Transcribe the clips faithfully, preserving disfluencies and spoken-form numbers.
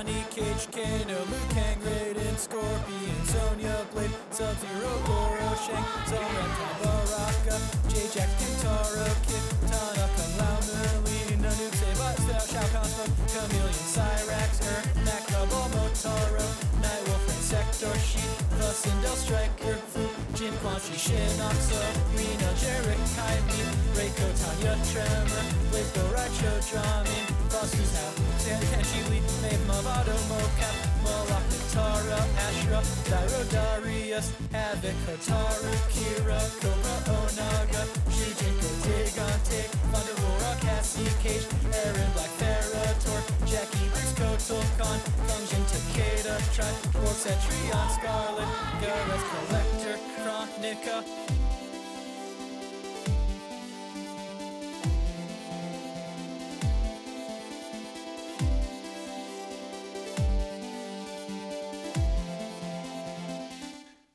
Johnny Cage, Kano, Liu Kang, Raiden, Scorpion, Sonya Blade, Sub-Zero, Goro, Shang, Zora, Baraka, J-Jack, Kintaro, Kid, Tanaka, Lao, Merlin, Nanook, Sabot, Style, Shao Kahn, Smoke, Chameleon, Cyrax, Er, Macabre, Motaro, Night Wolf, Insector, Sheep, The Sindel, Striker, Fu, Jin, Quan Chi, Shin, Oxo, Reno, Jarek, Kaimi, Reiko, Tanya, Tremor, Blade, Goracho, Dramin, Cross, Who's Now, Tan, Kenshi, Lee, Maeve, Movado, Mocap, Moloch, Natara, Ashra, Dairo, Darius, Havoc, Hotaru, Kira, Cobra, Onaga, Shujin, Digon, Tick, Vandavora, Cassie, Cage, Eren, Black, Ferrator, Jackie, Bruce, Kotal, Khan, Function, Takeda, Tribe, Orc, Cetrion, Scarlet, Garrus, Collector, Chronica.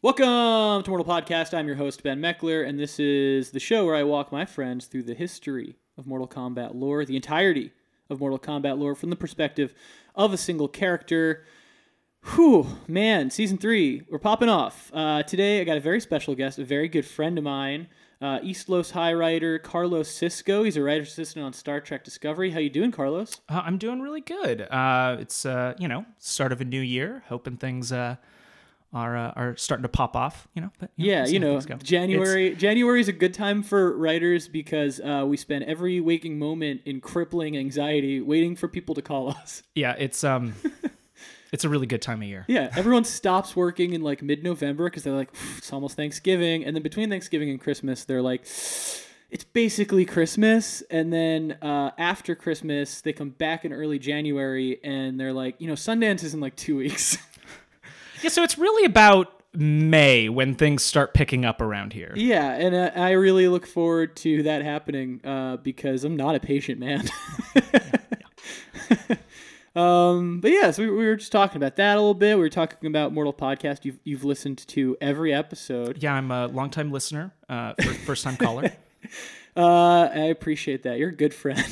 Welcome to Mortal Podcast. I'm your host, Ben Meckler, and this is the show where I walk my friends through the history of Mortal Kombat lore, the entirety of Mortal Kombat lore, from the perspective of a single character. Whew, man, season three, we're popping off. Uh, today, I got a very special guest, a very good friend of mine, uh, East Los High writer Carlos Cisco. He's a writer's assistant on Star Trek Discovery. How you doing, Carlos? Uh, I'm doing really good. Uh, it's, uh, you know, start of a new year, hoping things... Uh... Are, uh, are starting to pop off, you know. But you yeah, know, you know, January it's... January is a good time for writers because uh, we spend every waking moment in crippling anxiety waiting for people to call us. Yeah, it's um, it's a really good time of year. Yeah, everyone stops working in like mid-November because they're like, it's almost Thanksgiving, and then between Thanksgiving and Christmas, they're like, it's basically Christmas, and then uh, after Christmas, they come back in early January, and they're like, you know, Sundance is in like two weeks. Yeah, so it's really about May when things start picking up around here. Yeah, and uh, I really look forward to that happening uh, because I'm not a patient man. yeah, yeah. um, but yeah, so we, we were just talking about that a little bit. We were talking about Mortal Podcast. You've you've listened to every episode. Yeah, I'm a longtime listener, uh, first, first time caller. uh, I appreciate that. You're a good friend.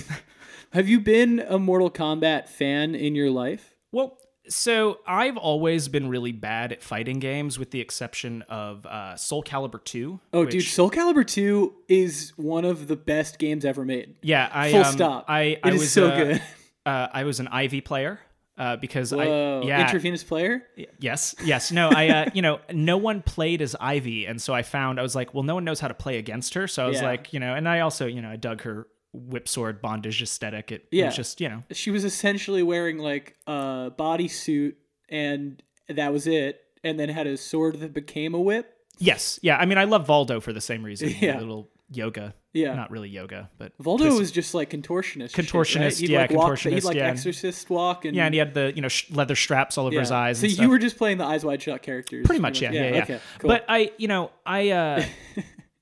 Have you been a Mortal Kombat fan in your life? Well. So I've always been really bad at fighting games, with the exception of uh, Soul Calibur two. Oh, which, dude, Soul Calibur two is one of the best games ever made. Yeah, I full um, stop. I, I it is was so uh, good. Uh, I was an I V player uh, because Whoa. I yeah intravenous player. Yes, yes. No, I uh, you know no one played as Ivy, and so I found I was like, well, no one knows how to play against her. So I was yeah. like, you know, and I also you know I dug her whipsword bondage aesthetic. It yeah. was just, you know. She was essentially wearing like a bodysuit, and that was it. And then had a sword that became a whip. Yes. Yeah. I mean, I love Voldo for the same reason. Yeah. A little yoga. Yeah. Not really yoga, but. Voldo was just like contortionist. Contortionist. Shit, right? Yeah. Like contortionist. Walk, he'd like yeah. exorcist walk. And... Yeah. And he had the, you know, sh- leather straps all over yeah. his eyes. So and you stuff. were just playing the Eyes Wide Shut characters. Pretty much. Pretty much. Yeah, yeah. Yeah. Yeah. Okay. Cool. But I, you know, I, uh,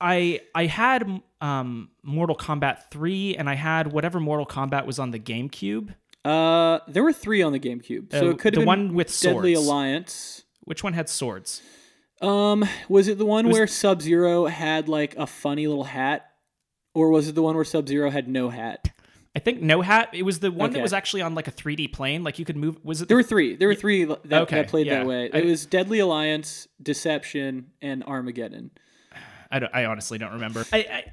I, I had, um, Mortal Kombat three, and I had whatever Mortal Kombat was on the GameCube. Uh, there were three on the GameCube, so uh, it could have been one with Deadly swords. Alliance. Which one had swords? Um, was it the one it was... where Sub-Zero had like a funny little hat, or was it the one where Sub-Zero had no hat? I think no hat. It was the one okay. that was actually on like a three D plane, like you could move. Was it? There the... were three. There were three that, okay. that played yeah. that way. It I... was Deadly Alliance, Deception, and Armageddon. I, don't, I honestly don't remember. I. I...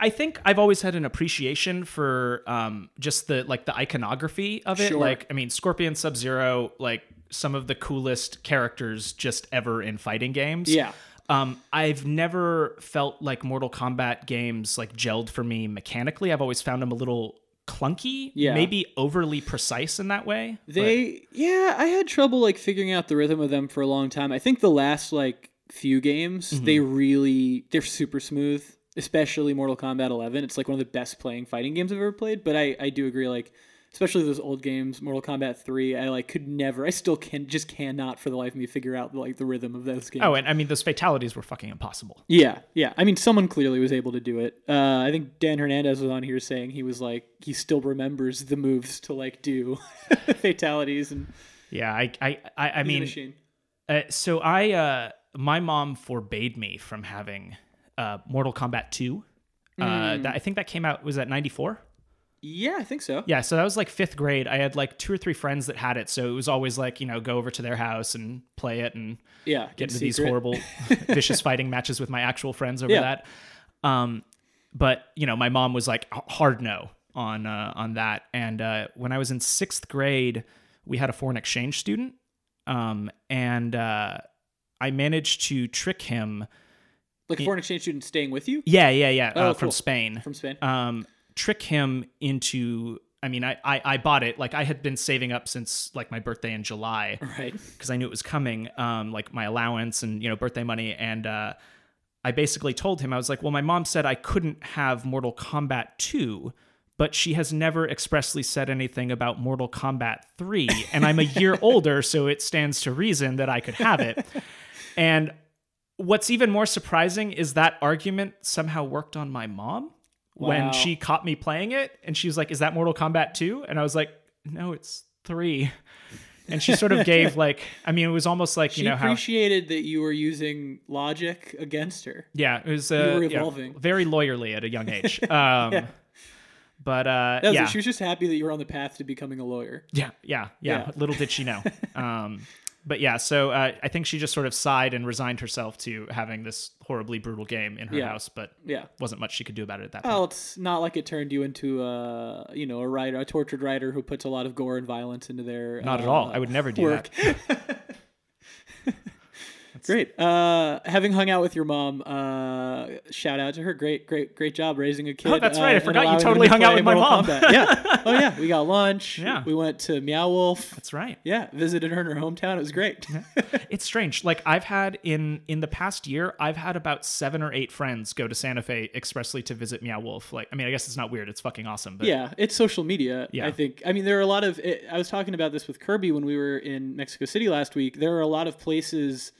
I think I've always had an appreciation for um, just the like the iconography of it. Sure. Like, I mean, Scorpion, Sub-Zero, like some of the coolest characters just ever in fighting games. Yeah. Um, I've never felt like Mortal Kombat games like gelled for me mechanically. I've always found them a little clunky, yeah. maybe overly precise in that way. They, but... yeah, I had trouble like figuring out the rhythm of them for a long time. I think the last like few games, mm-hmm. they really, they're super smooth. Especially Mortal Kombat eleven. It's like one of the best playing fighting games I've ever played. But I, I do agree, like, especially those old games, Mortal Kombat three, I like could never, I still can, just cannot for the life of me figure out like the rhythm of those games. Oh, and I mean, those fatalities were fucking impossible. Yeah, yeah. I mean, someone clearly was able to do it. Uh, I think Dan Hernandez was on here saying he was like, he still remembers the moves to like do fatalities. And yeah, I, I, I, I mean, uh, so I, uh, my mom forbade me from having... Uh, Mortal Kombat two. Uh, mm. that, I think that came out, was that ninety-four? Yeah, I think so. Yeah, so that was like fifth grade. I had like two or three friends that had it, so it was always like, you know, go over to their house and play it and yeah, get into secret. These horrible, vicious fighting matches with my actual friends over yeah. that. Um, but, you know, my mom was like, hard no on uh, on that. And uh, when I was in sixth grade, we had a foreign exchange student, um, and uh, I managed to trick him. Like a foreign exchange student staying with you? Yeah, yeah, yeah, oh, uh, cool. From Spain. From Spain. Um trick him into, I mean, I, I, I bought it. Like I had been saving up since like my birthday in July. Right. Cause I knew it was coming. Um, like my allowance and, you know, birthday money. And, uh, I basically told him, I was like, well, my mom said I couldn't have Mortal Kombat two, but she has never expressly said anything about Mortal Kombat three. And I'm a year older. So it stands to reason that I could have it. And what's even more surprising is that argument somehow worked on my mom. Wow. When she caught me playing it, and she was like, is that Mortal Kombat two? And I was like, no, it's three. And she sort of gave like, I mean, it was almost like, she you know, how... She appreciated that you were using logic against her. Yeah, it was uh, you were you know, very lawyerly at a young age. Um, yeah. But uh, yeah. Like, she was just happy that you were on the path to becoming a lawyer. Yeah, yeah, yeah. yeah. Little did she know. Um, but yeah, so uh, I think she just sort of sighed and resigned herself to having this horribly brutal game in her yeah. house, but yeah. wasn't much she could do about it at that point. Well, it's not like it turned you into a, you know, a writer, a tortured writer who puts a lot of gore and violence into their Not uh, at all. I would never do work. That. Great. Uh, having hung out with your mom, uh, shout out to her. Great, great, great job raising a kid. Oh, that's right. Uh, I forgot you totally hung out with my mom. yeah. Oh yeah. We got lunch. Yeah. We went to Meow Wolf. That's right. Yeah. Visited her in her hometown. It was great. It's strange. Like I've had in, in the past year, I've had about seven or eight friends go to Santa Fe expressly to visit Meow Wolf. Like, I mean, I guess it's not weird. It's fucking awesome. But yeah. It's social media. Yeah. I think, I mean, there are a lot of, it, I was talking about this with Kirby when we were in Mexico City last week. There are a lot of places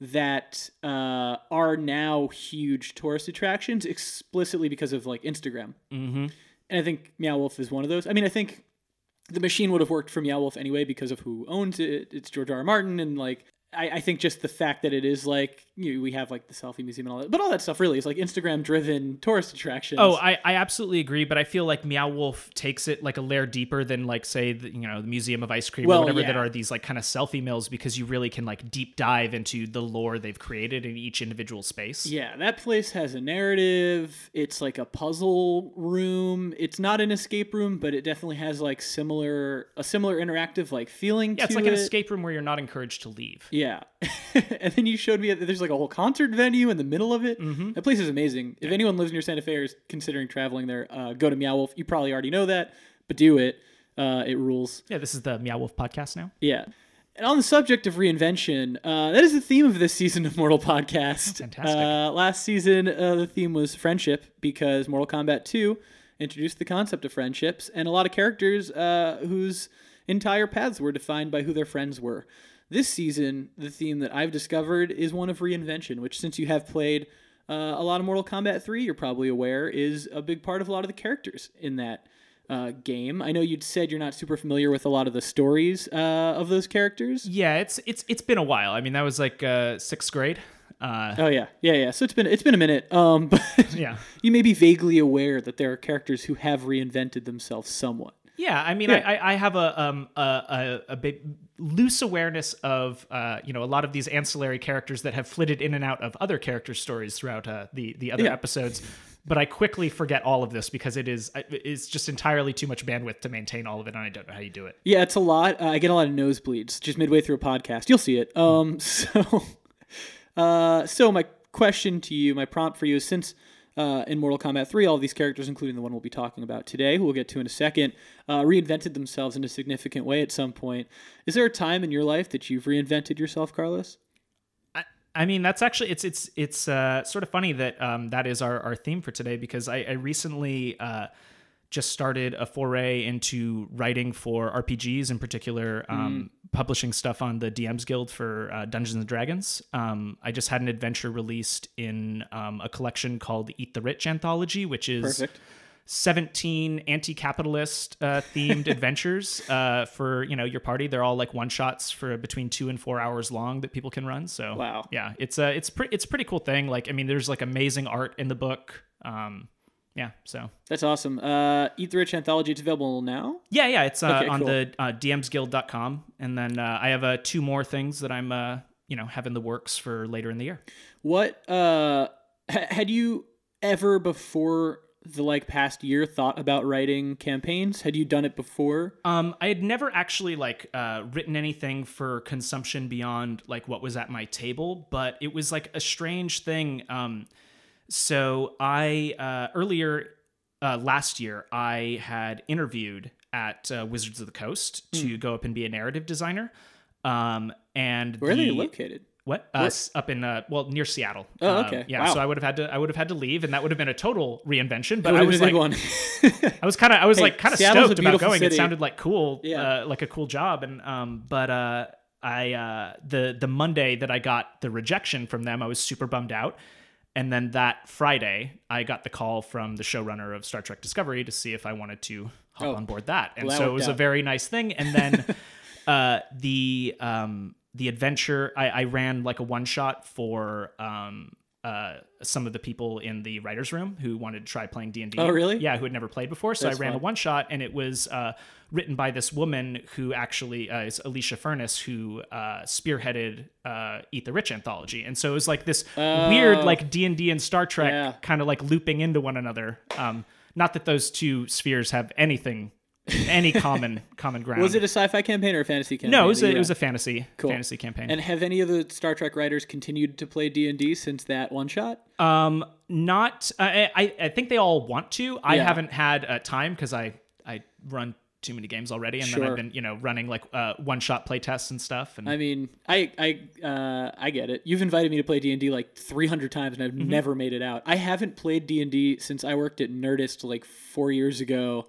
that uh, are now huge tourist attractions explicitly because of like Instagram. Mm-hmm. And I think Meow Wolf is one of those. I mean, I think the machine would have worked for Meow Wolf anyway because of who owns it. It's George R. R. Martin. And like, I, I think just the fact that it is like, you know, we have like the selfie museum and all that, but all that stuff really is like Instagram driven tourist attractions. Oh, I, I absolutely agree. But I feel like Meow Wolf takes it like a layer deeper than like, say, the, you know, the Museum of Ice Cream well, or whatever yeah. that are these like kind of selfie mills, because you really can like deep dive into the lore they've created in each individual space. Yeah. That place has a narrative. It's like a puzzle room. It's not an escape room, but it definitely has like similar, a similar interactive like feeling. Yeah, to it's like it. An escape room where you're not encouraged to leave. Yeah. Yeah. And then you showed me that there's like a whole concert venue in the middle of it. Mm-hmm. That place is amazing. If anyone lives near Santa Fe or is considering traveling there, uh, go to Meow Wolf. You probably already know that, but do it. Uh, it rules. Yeah, this is the Meow Wolf podcast now. Yeah. And on the subject of reinvention, uh, that is the theme of this season of Mortal Podcast. Oh, fantastic. Uh, last season, uh, the theme was friendship because Mortal Kombat two introduced the concept of friendships and a lot of characters uh, whose entire paths were defined by who their friends were. This season, the theme that I've discovered is one of reinvention, which since you have played uh, a lot of Mortal Kombat three, you're probably aware, is a big part of a lot of the characters in that uh, game. I know you'd said you're not super familiar with a lot of the stories uh, of those characters. Yeah, it's it's it's been a while. I mean, that was like uh, sixth grade. Uh, oh, yeah. Yeah, yeah. So it's been it's been a minute. Um, but yeah. You may be vaguely aware that there are characters who have reinvented themselves somewhat. Yeah, I mean, yeah. I, I have a um a a, a big loose awareness of uh you know a lot of these ancillary characters that have flitted in and out of other character stories throughout uh, the the other yeah. episodes, but I quickly forget all of this because it is it's just entirely too much bandwidth to maintain all of it, and I don't know how you do it. Yeah, it's a lot. Uh, I get a lot of nosebleeds just midway through a podcast. You'll see it. Um, so, uh, so my question to you, my prompt for you is since. Uh, in Mortal Kombat three, all of these characters, including the one we'll be talking about today, who we'll get to in a second, uh, reinvented themselves in a significant way at some point. Is there a time in your life that you've reinvented yourself, Carlos? I, I mean, that's actually, it's it's it's uh, sort of funny that um, that is our, our theme for today, because I, I recently uh, just started a foray into writing for R P Gs, in particular, um, mm. publishing stuff on the D Ms Guild for uh, Dungeons and Dragons. Um, I just had an adventure released in um, a collection called Eat the Rich Anthology, which is Perfect. seventeen anti-capitalist uh, themed adventures uh, for you know your party. They're all like one shots for between two and four hours long that people can run. So wow. yeah, it's a it's pretty it's a pretty cool thing. Like I mean, there's like amazing art in the book. Um, yeah, so that's awesome. Uh, Eat the Rich Anthology is available now. Yeah, yeah, it's uh, okay, on cool. the uh, D Ms guild dot com, and then uh, I have uh, two more things that I'm uh, you know have in the works for later in the year. What uh, ha- had you ever before the like past year thought about writing campaigns? Had you done it before? Um, I had never actually like uh, written anything for consumption beyond like what was at my table, but it was like a strange thing. Um, So I, uh, earlier uh, last year, I had interviewed at uh, Wizards of the Coast mm. to go up and be a narrative designer. Um, and Where the, are they located? What? Uh, up in, uh, well, near Seattle. Oh, okay. Um, yeah, wow. So I would have had to, I would have had to leave, and that would have been a total reinvention, but I was like, one. I was kind of, I was hey, like kind of stoked about going. City. It sounded like cool, yeah. uh, like a cool job. And, um, but, uh, I, uh, the, the Monday that I got the rejection from them, I was super bummed out. And then that Friday, I got the call from the showrunner of Star Trek Discovery to see if I wanted to hop oh, on board that. And well, so it was out. a very nice thing. And then uh, the um, the adventure, I, I ran like a one-shot for um, uh, some of the people in the writer's room who wanted to try playing D and D. Oh, really? Yeah, who had never played before. So That's I ran fun. a one-shot, and it was uh, written by this woman who actually uh, is Alicia Furness, who uh, spearheaded uh, Eat the Rich Anthology. And so it was like this uh, weird like D and D and Star Trek yeah. kind of like looping into one another. Um, not that those two spheres have anything, any common common ground. Was it a sci-fi campaign or a fantasy campaign? No, it was a, it was a fantasy, cool. fantasy campaign. And have any of the Star Trek writers continued to play D and D since that one shot? Um, not, I, I, I think they all want to. I yeah. haven't had uh, time because I, I run too many games already, and sure. then I've been, you know, running like uh, one-shot play tests and stuff. And I mean, I I uh, I get it. You've invited me to play D and D like three hundred times, and I've mm-hmm. never made it out. I haven't played D and D since I worked at Nerdist like four years ago,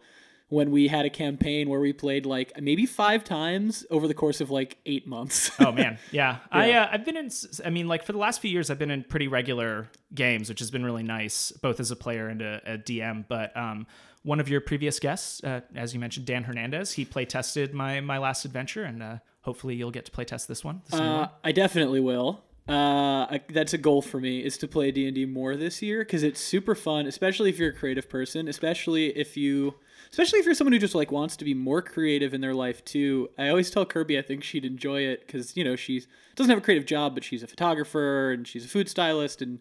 when we had a campaign where we played like maybe five times over the course of like eight months. Oh man. Yeah. yeah. I, uh, I've been in, I mean, like for the last few years, I've been in pretty regular games, which has been really nice, both as a player and a, a D M. But, um, one of your previous guests, uh, as you mentioned, Dan Hernandez, he play tested my, my last adventure, and, uh, hopefully you'll get to play test this one. This uh, one. I definitely will. Uh, I, that's a goal for me, is to play D and D more this year, because it's super fun, especially if you're a creative person, especially if you, especially if you're someone who just like wants to be more creative in their life too. I always tell Kirby I think she'd enjoy it, because you know she doesn't have a creative job, but she's a photographer and she's a food stylist, and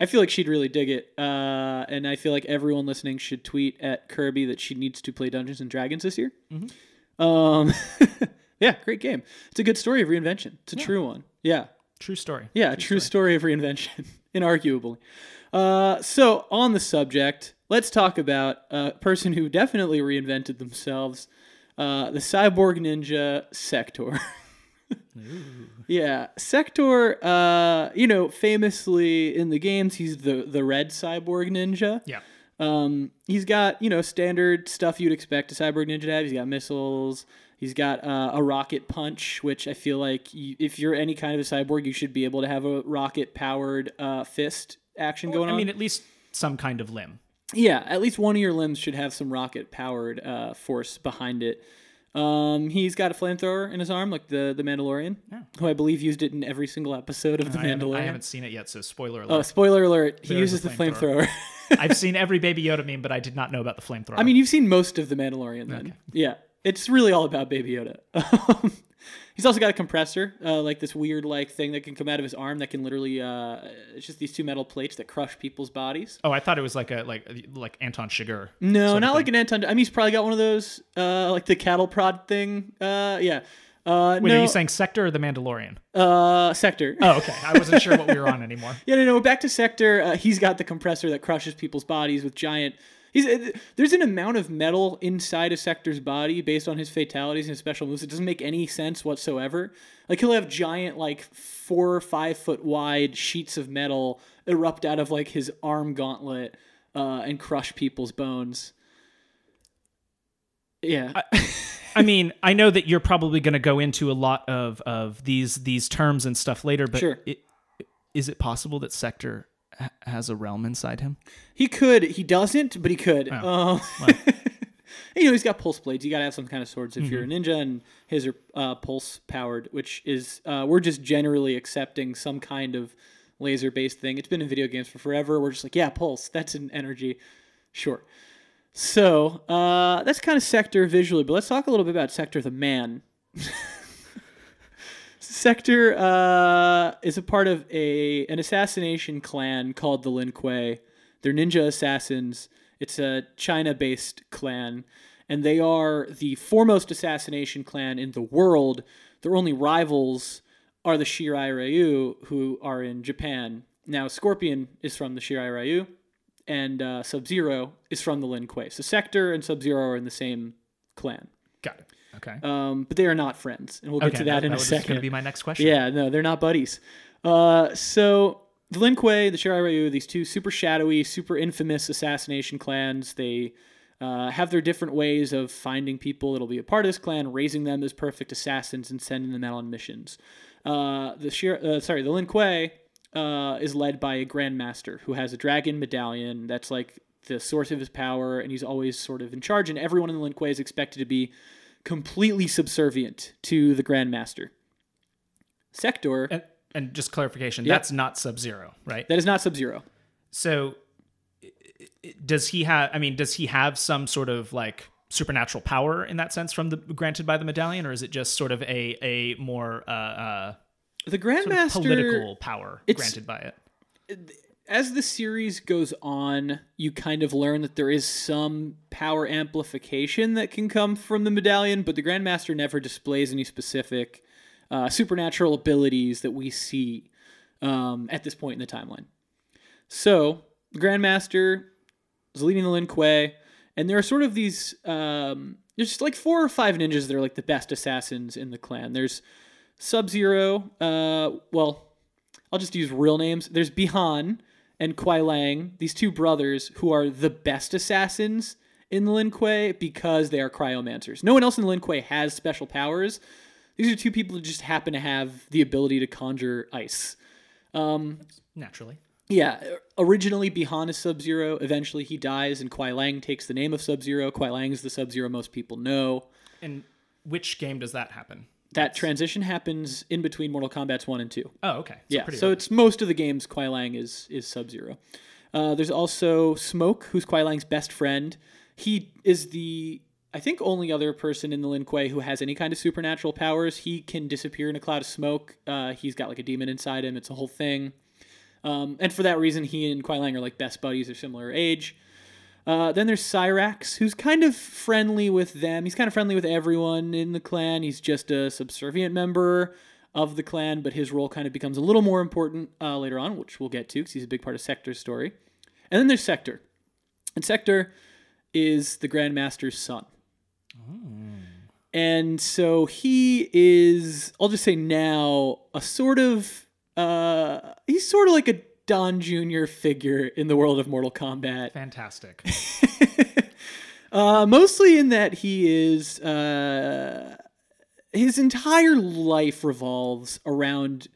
I feel like she'd really dig it. Uh, and I feel like everyone listening should tweet at Kirby that she needs to play Dungeons and Dragons this year. Mm-hmm. Um, yeah, great game. It's a good story of reinvention. It's a yeah. true one. Yeah. True story. Yeah, true, true story. story of reinvention, inarguably. Uh, so on the subject, let's talk about a person who definitely reinvented themselves, uh, the cyborg ninja Sektor. yeah, Sektor, uh, you know, famously in the games, he's the, the red cyborg ninja. Yeah. Um, he's got, you know, standard stuff you'd expect a cyborg ninja to have. He's got missiles. He's got uh, a rocket punch, which I feel like you, if you're any kind of a cyborg, you should be able to have a rocket-powered uh, fist action going on. I mean, on. At least some kind of limb. Yeah, at least one of your limbs should have some rocket-powered uh, force behind it. Um, he's got a flamethrower in his arm, like the, the Mandalorian, yeah. who I believe used it in every single episode of uh, The I Mandalorian. Haven't, I haven't seen it yet, so spoiler alert. Oh, spoiler alert. He there uses the flamethrower. Flame I've seen every Baby Yoda meme, but I did not know about the flamethrower. I mean, you've seen most of The Mandalorian, then. Okay. Yeah. It's really all about Baby Yoda. He's also got a compressor, uh, like this weird like thing that can come out of his arm that can literally, uh, it's just these two metal plates that crush people's bodies. Oh, I thought it was like a like like Anton Chigurh. No, not like an Anton. I mean, he's probably got one of those, uh, like the cattle prod thing. Uh, yeah. Uh, Wait, no. Are you saying Sektor or the Mandalorian? Uh, Sektor. Oh, okay. I wasn't sure what we were on anymore. yeah, no, no. Back to Sektor. Uh, he's got the compressor that crushes people's bodies with giant... He's, there's an amount of metal inside of Sektor's body based on his fatalities and his special moves. It doesn't make any sense whatsoever. Like, he'll have giant, like, four or five foot wide sheets of metal erupt out of, like, his arm gauntlet uh, and crush people's bones. Yeah. I, I mean, I know that you're probably going to go into a lot of, of these these terms and stuff later, but sure. it, is it possible that Sektor... has a realm inside him? He could. He doesn't, but he could. Oh. Um, well. You know, he's got pulse blades. You got to have some kind of swords if mm-hmm. you're a ninja, and his are uh, pulse-powered, which is, uh, we're just generally accepting some kind of laser-based thing. It's been in video games for forever. We're just like, yeah, pulse. That's an energy. Sure. So uh, that's kind of Sector visually, but let's talk a little bit about Sector the man. Sector uh, is a part of a an assassination clan called the Lin Kuei. They're ninja assassins. It's a China-based clan, and they are the foremost assassination clan in the world. Their only rivals are the Shirai Ryu, who are in Japan. Now, Scorpion is from the Shirai Ryu, and uh, Sub-Zero is from the Lin Kuei. So Sector and Sub-Zero are in the same clan. Got it. Okay. Um, but they are not friends, and we'll okay, get to that, that in that a second. That's going to be my next question. Yeah, no, they're not buddies. Uh, so the Lin Kuei, the Shirai Ryu, these two super shadowy, super infamous assassination clans, they uh, have their different ways of finding people that'll be a part of this clan, raising them as perfect assassins, and sending them out on missions. Uh, the Shira, uh, sorry, the Lin Kuei uh, is led by a grandmaster who has a dragon medallion that's like the source of his power, and he's always sort of in charge, and everyone in the Lin Kuei is expected to be completely subservient to the Grandmaster. Sector. And, and just clarification, yep. That's not Sub-Zero, right? That is not Sub-Zero. So does he have, I mean, does he have some sort of like supernatural power in that sense from the granted by the medallion, or is it just sort of a, a more, uh, uh, the Grandmaster sort of political power granted by it? It As the series goes on, you kind of learn that there is some power amplification that can come from the medallion, but the Grandmaster never displays any specific uh, supernatural abilities that we see um, at this point in the timeline. So, the Grandmaster is leading the Lin Kuei, and there are sort of these... Um, there's like four or five ninjas that are like the best assassins in the clan. There's Sub-Zero, uh, well, I'll just use real names. There's Bihan and Kuai Liang, these two brothers who are the best assassins in the Lin Kuei because they are cryomancers. No one else in the Lin Kuei has special powers. These are two people that just happen to have the ability to conjure ice. Um, Naturally. Yeah. Originally, Bihan is Sub-Zero. Eventually, he dies, and Kuai Liang takes the name of Sub-Zero. Kuai Liang is the Sub-Zero most people know. And which game does that happen? That transition happens in between Mortal Kombat's one and two. Oh, okay. So yeah, so early. It's most of the games Kuai Liang is, is Sub-Zero. Uh, there's also Smoke, who's Kuai Lang's best friend. He is the, I think, only other person in the Lin Kuei who has any kind of supernatural powers. He can disappear in a cloud of smoke. Uh, he's got like a demon inside him. It's a whole thing. Um, and for that reason, he and Kuai Liang are like best buddies. They're similar age. Uh, then there's Cyrax, who's kind of friendly with them. He's kind of friendly with everyone in the clan. He's just a subservient member of the clan, but his role kind of becomes a little more important uh, later on, which we'll get to because he's a big part of Sector's story. And then there's Sector. And Sector is the Grandmaster's son. Oh. And so he is, I'll just say now, a sort of, uh, he's sort of like a Don Junior figure in the world of Mortal Kombat. Fantastic. uh, mostly in that he is... Uh, his entire life revolves around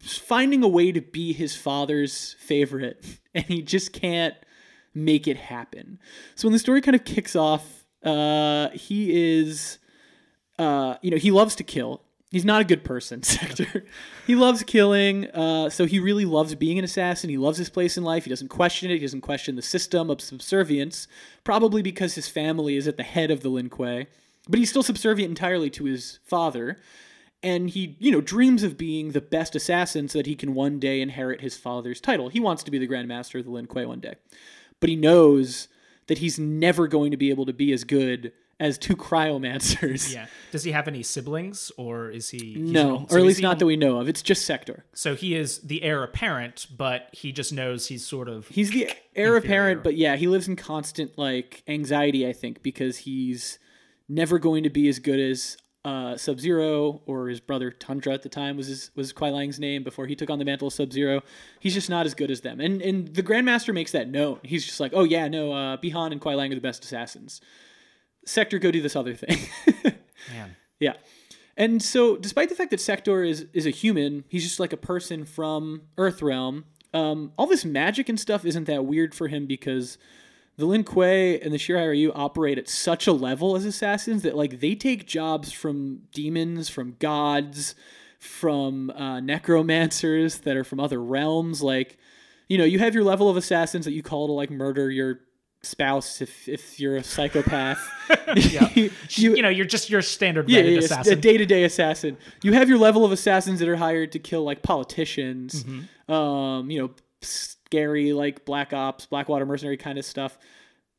finding a way to be his father's favorite, and he just can't make it happen. So when the story kind of kicks off, uh, he is... Uh, you know, he loves to kill. He's not a good person, Sector. He loves killing, uh, so he really loves being an assassin. He loves his place in life. He doesn't question it. He doesn't question the system of subservience, probably because his family is at the head of the Lin Kuei. But he's still subservient entirely to his father, and he, you know, dreams of being the best assassin so that he can one day inherit his father's title. He wants to be the Grandmaster of the Lin Kuei one day. But he knows that he's never going to be able to be as good as two cryomancers. Yeah. Does he have any siblings, or is he... No, so or at least not only, that we know of. It's just Sector. So he is the heir apparent, but he just knows he's sort of... He's the heir inferior. apparent, but yeah, he lives in constant like anxiety, I think, because he's never going to be as good as uh, Sub-Zero, or his brother Tundra at the time was his, was Kuai Lang's name before he took on the mantle of Sub-Zero. He's just not as good as them. And and the Grandmaster makes that known. He's just like, oh yeah, no, uh, Bihan and Kuai Liang are the best assassins. Sector, go do this other thing. Man. Yeah. And so despite the fact that Sector is, is a human, he's just like a person from Earthrealm. Um, all this magic and stuff isn't that weird for him because the Lin Kuei and the Shirai Ryu operate at such a level as assassins that like they take jobs from demons, from gods, from uh, necromancers that are from other realms. Like you know, you have your level of assassins that you call to like murder your spouse if if you're a psychopath. Yeah. you, you know, you're just your standard yeah, yeah, assassin. A day-to-day assassin. You have your level of assassins that are hired to kill like politicians, mm-hmm. um, you know, scary like black ops, Blackwater mercenary kind of stuff.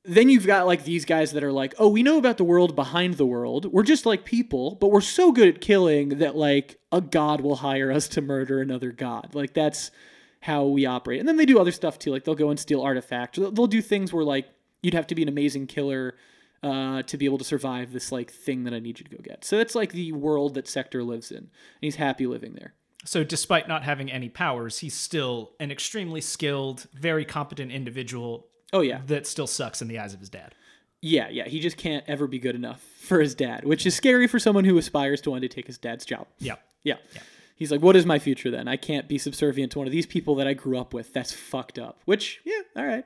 Then you've got like these guys that are like, oh, we know about the world behind the world. We're just like people, but we're so good at killing that like a god will hire us to murder another god. Like that's how we operate. And then they do other stuff too. Like they'll go and steal artifacts. They'll, they'll do things where like you'd have to be an amazing killer uh, to be able to survive this like thing that I need you to go get. So that's like the world that Sektor lives in. And he's happy living there. So despite not having any powers, he's still an extremely skilled, very competent individual. Oh, yeah. That still sucks in the eyes of his dad. Yeah, yeah. He just can't ever be good enough for his dad, which is scary for someone who aspires to one day take his dad's job. Yeah. Yeah. Yeah. He's like, what is my future then? I can't be subservient to one of these people that I grew up with. That's fucked up. Which, yeah, all right.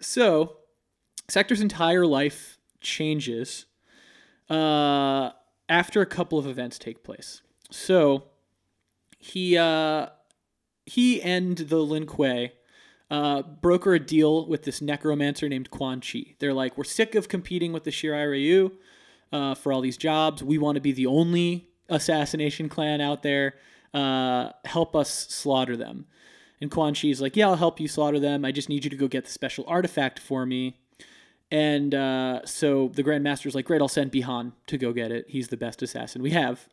So, Sektor's entire life changes uh, after a couple of events take place. So, he, uh, he and the Lin Kuei... Uh, broker a deal with this necromancer named Quan Chi. They're like, we're sick of competing with the Shirai Ryu uh, for all these jobs. We want to be the only assassination clan out there. Uh, help us slaughter them. And Quan Chi's like, yeah, I'll help you slaughter them. I just need you to go get the special artifact for me. And uh, so the Grand Master's like, great, I'll send Bihan to go get it. He's the best assassin we have.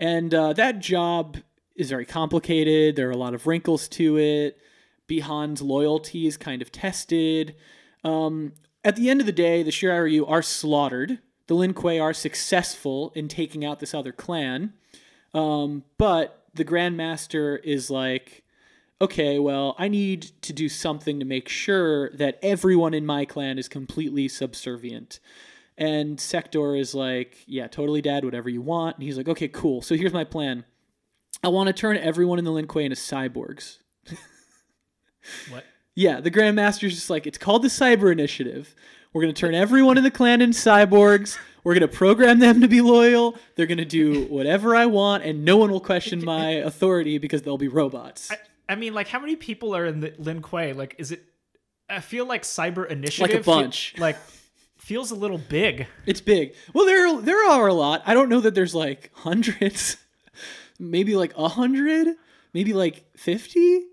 And uh, that job is very complicated. There are a lot of wrinkles to it. Bihan's loyalty is kind of tested. Um, at the end of the day, the Shirai Ryu are slaughtered. The Lin Kuei are successful in taking out this other clan. Um, but the Grand Master is like, okay, well, I need to do something to make sure that everyone in my clan is completely subservient. And Sektor is like, yeah, totally, Dad, whatever you want. And he's like, okay, cool. So here's my plan. I want to turn everyone in the Lin Kuei into cyborgs. What? Yeah, the Grand Master's just like, it's called the Cyber Initiative. We're going to turn everyone in the clan into cyborgs. We're going to program them to be loyal. They're going to do whatever I want, and no one will question my authority because they'll be robots. I, I mean, like, how many people are in the Lin Kuei? Like, is it... I feel like Cyber Initiative... Like a bunch. Feel, like, feels a little big. It's big. Well, there, there are a lot. I don't know that there's, like, hundreds. Maybe, like, a hundred? Maybe, like, fifty?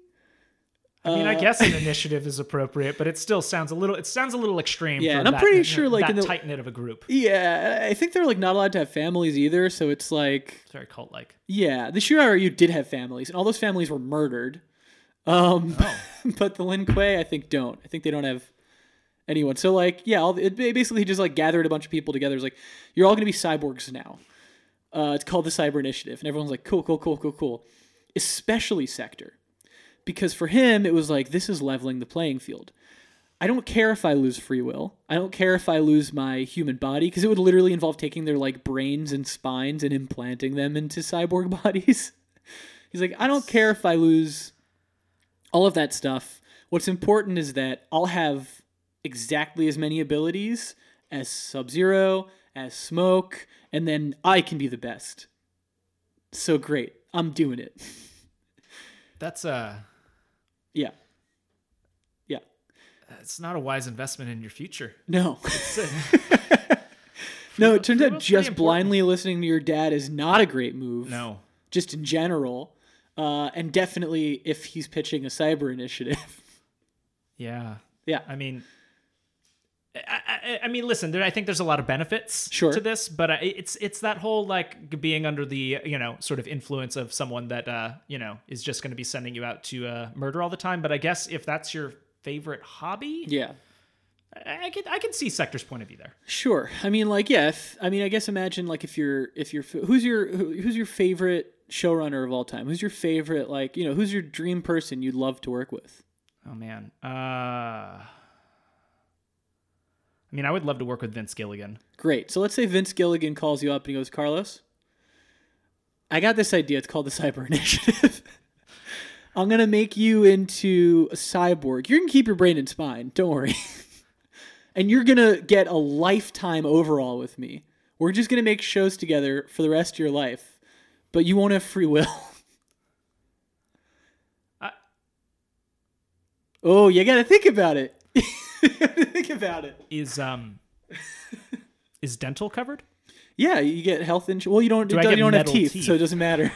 I mean, I guess an initiative is appropriate, but it still sounds a little, it sounds a little extreme. Yeah, for and I'm that, pretty sure like that in the tight knit of a group. Yeah. I think they're like not allowed to have families either. So it's like, it's very cult like. Yeah. The Shirai Ryu did have families and all those families were murdered. Um, oh. But the Lin Kuei, I think don't, I think they don't have anyone. So like, yeah, all, it basically just like gathered a bunch of people together. It's like, you're all going to be cyborgs now. Uh, it's called the Cyber Initiative. And everyone's like, cool, cool, cool, cool, cool. Especially Sektor. Because for him, it was like, this is leveling the playing field. I don't care if I lose free will. I don't care if I lose my human body, because it would literally involve taking their like brains and spines and implanting them into cyborg bodies. He's like, I don't care if I lose all of that stuff. What's important is that I'll have exactly as many abilities as Sub-Zero, as Smoke, and then I can be the best. So great. I'm doing it. That's a... Uh... Yeah. Yeah. It's not a wise investment in your future. No. A... No, it turns out just blindly listening to your dad is not a great move. No. Just in general. Uh, and definitely if he's pitching a cyber initiative. Yeah. Yeah. I mean, I, I, I mean, listen, there, I think there's a lot of benefits sure. to this, but uh, it's, it's that whole, like being under the, you know, sort of influence of someone that, uh, you know, is just going to be sending you out to uh, murder all the time. But I guess if that's your favorite hobby, yeah, I, I could, I could see Sektor's point of view there. Sure. I mean, like, yeah, if, I mean, I guess imagine like if you're, if you're, who's your, who, who's your favorite showrunner of all time? Who's your favorite, like, you know, who's your dream person you'd love to work with? Oh man. Uh, I mean, I would love to work with Vince Gilligan. Great. So let's say Vince Gilligan calls you up and he goes, Carlos, I got this idea. It's called the Cyber Initiative. I'm going to make you into a cyborg. You're going to keep your brain and spine. Don't worry. And you're going to get a lifetime overall with me. We're just going to make shows together for the rest of your life, but you won't have free will. I, Oh, you gotta think about it. Think about it. Is um, is dental covered? Yeah, you get health insurance. Well, you don't. Do you don't, you don't have teeth, teeth, so it doesn't matter.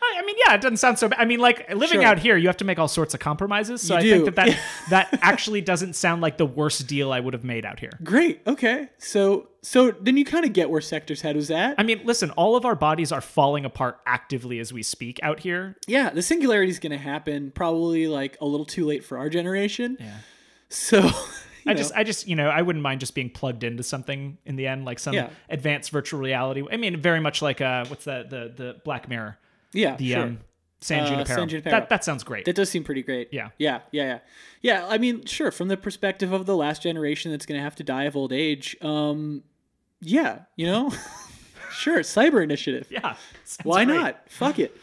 I mean, yeah, it doesn't sound so bad. I mean, like, living sure. out here, you have to make all sorts of compromises. So you I do. think that that, that actually doesn't sound like the worst deal I would have made out here. Great. Okay. So so then you kind of get where Sector's head was at. I mean, listen, all of our bodies are falling apart actively as we speak out here. Yeah, the singularity is going to happen probably like a little too late for our generation. Yeah. So... You I know. just, I just, you know, I wouldn't mind just being plugged into something in the end, like some yeah. advanced virtual reality. I mean, very much like, uh, what's that? The, the Black Mirror. Yeah. The, sure. um, San Junipero. Uh, San Junipero. That, that sounds great. That does seem pretty great. Yeah. Yeah. Yeah. Yeah. Yeah. I mean, sure. From the perspective of the last generation that's going to have to die of old age. Um, yeah. You know, sure. Cyber Initiative. Yeah. Why great. not? Fuck it.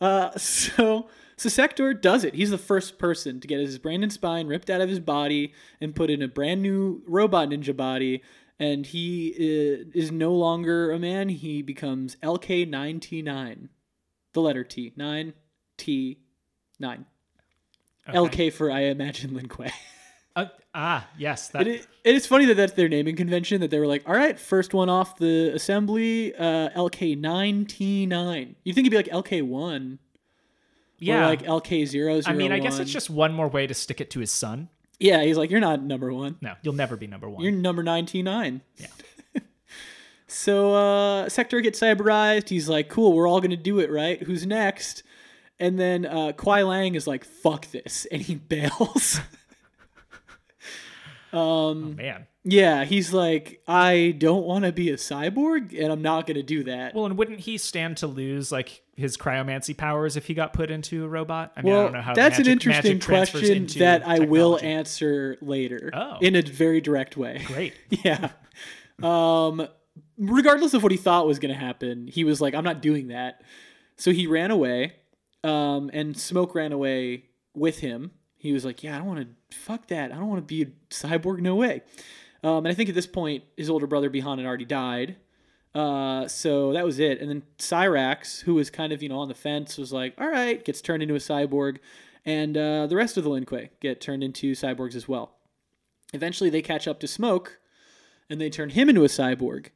Uh, so... So Sektor does it. He's the first person to get his brain and spine ripped out of his body and put in a brand new robot ninja body. And he is no longer a man. He becomes L K nine T nine. The letter T. nine T nine. Okay. L K for, I imagine, Lin Kuei. Uh, ah, yes. That... It, is, it is funny that that's their naming convention, that they were like, all right, first one off the assembly, uh, L K nine T nine. You'd think it'd be like L K one. Yeah, or like L K zero zero one. I mean, I guess it's just one more way to stick it to his son. Yeah, he's like, you're not number one. No, you'll never be number one. You're number ninety-nine. Yeah. So uh, Sektor gets cyberized. He's like, cool, we're all going to do it, right? Who's next? And then uh, Kuai Liang is like, fuck this. And he bails. um, oh, man. Yeah, he's like, I don't want to be a cyborg, and I'm not going to do that. Well, and wouldn't he stand to lose, like, his cryomancy powers if he got put into a robot? I mean, well, I don't know how that's magic, an interesting question that technology. I will answer later oh. in a very direct way. Great. Yeah. Um, regardless of what he thought was going to happen, he was like, I'm not doing that. So he ran away, um, and Smoke ran away with him. He was like, yeah, I don't want to, fuck that. I don't want to be a cyborg. No way. Um, and I think at this point, his older brother, Bihan, had already died. Uh, so that was it. And then Cyrax, who was kind of, you know, on the fence, was like, all right, gets turned into a cyborg. And uh, the rest of the Lin Kuei get turned into cyborgs as well. Eventually, they catch up to Smoke, and they turn him into a cyborg.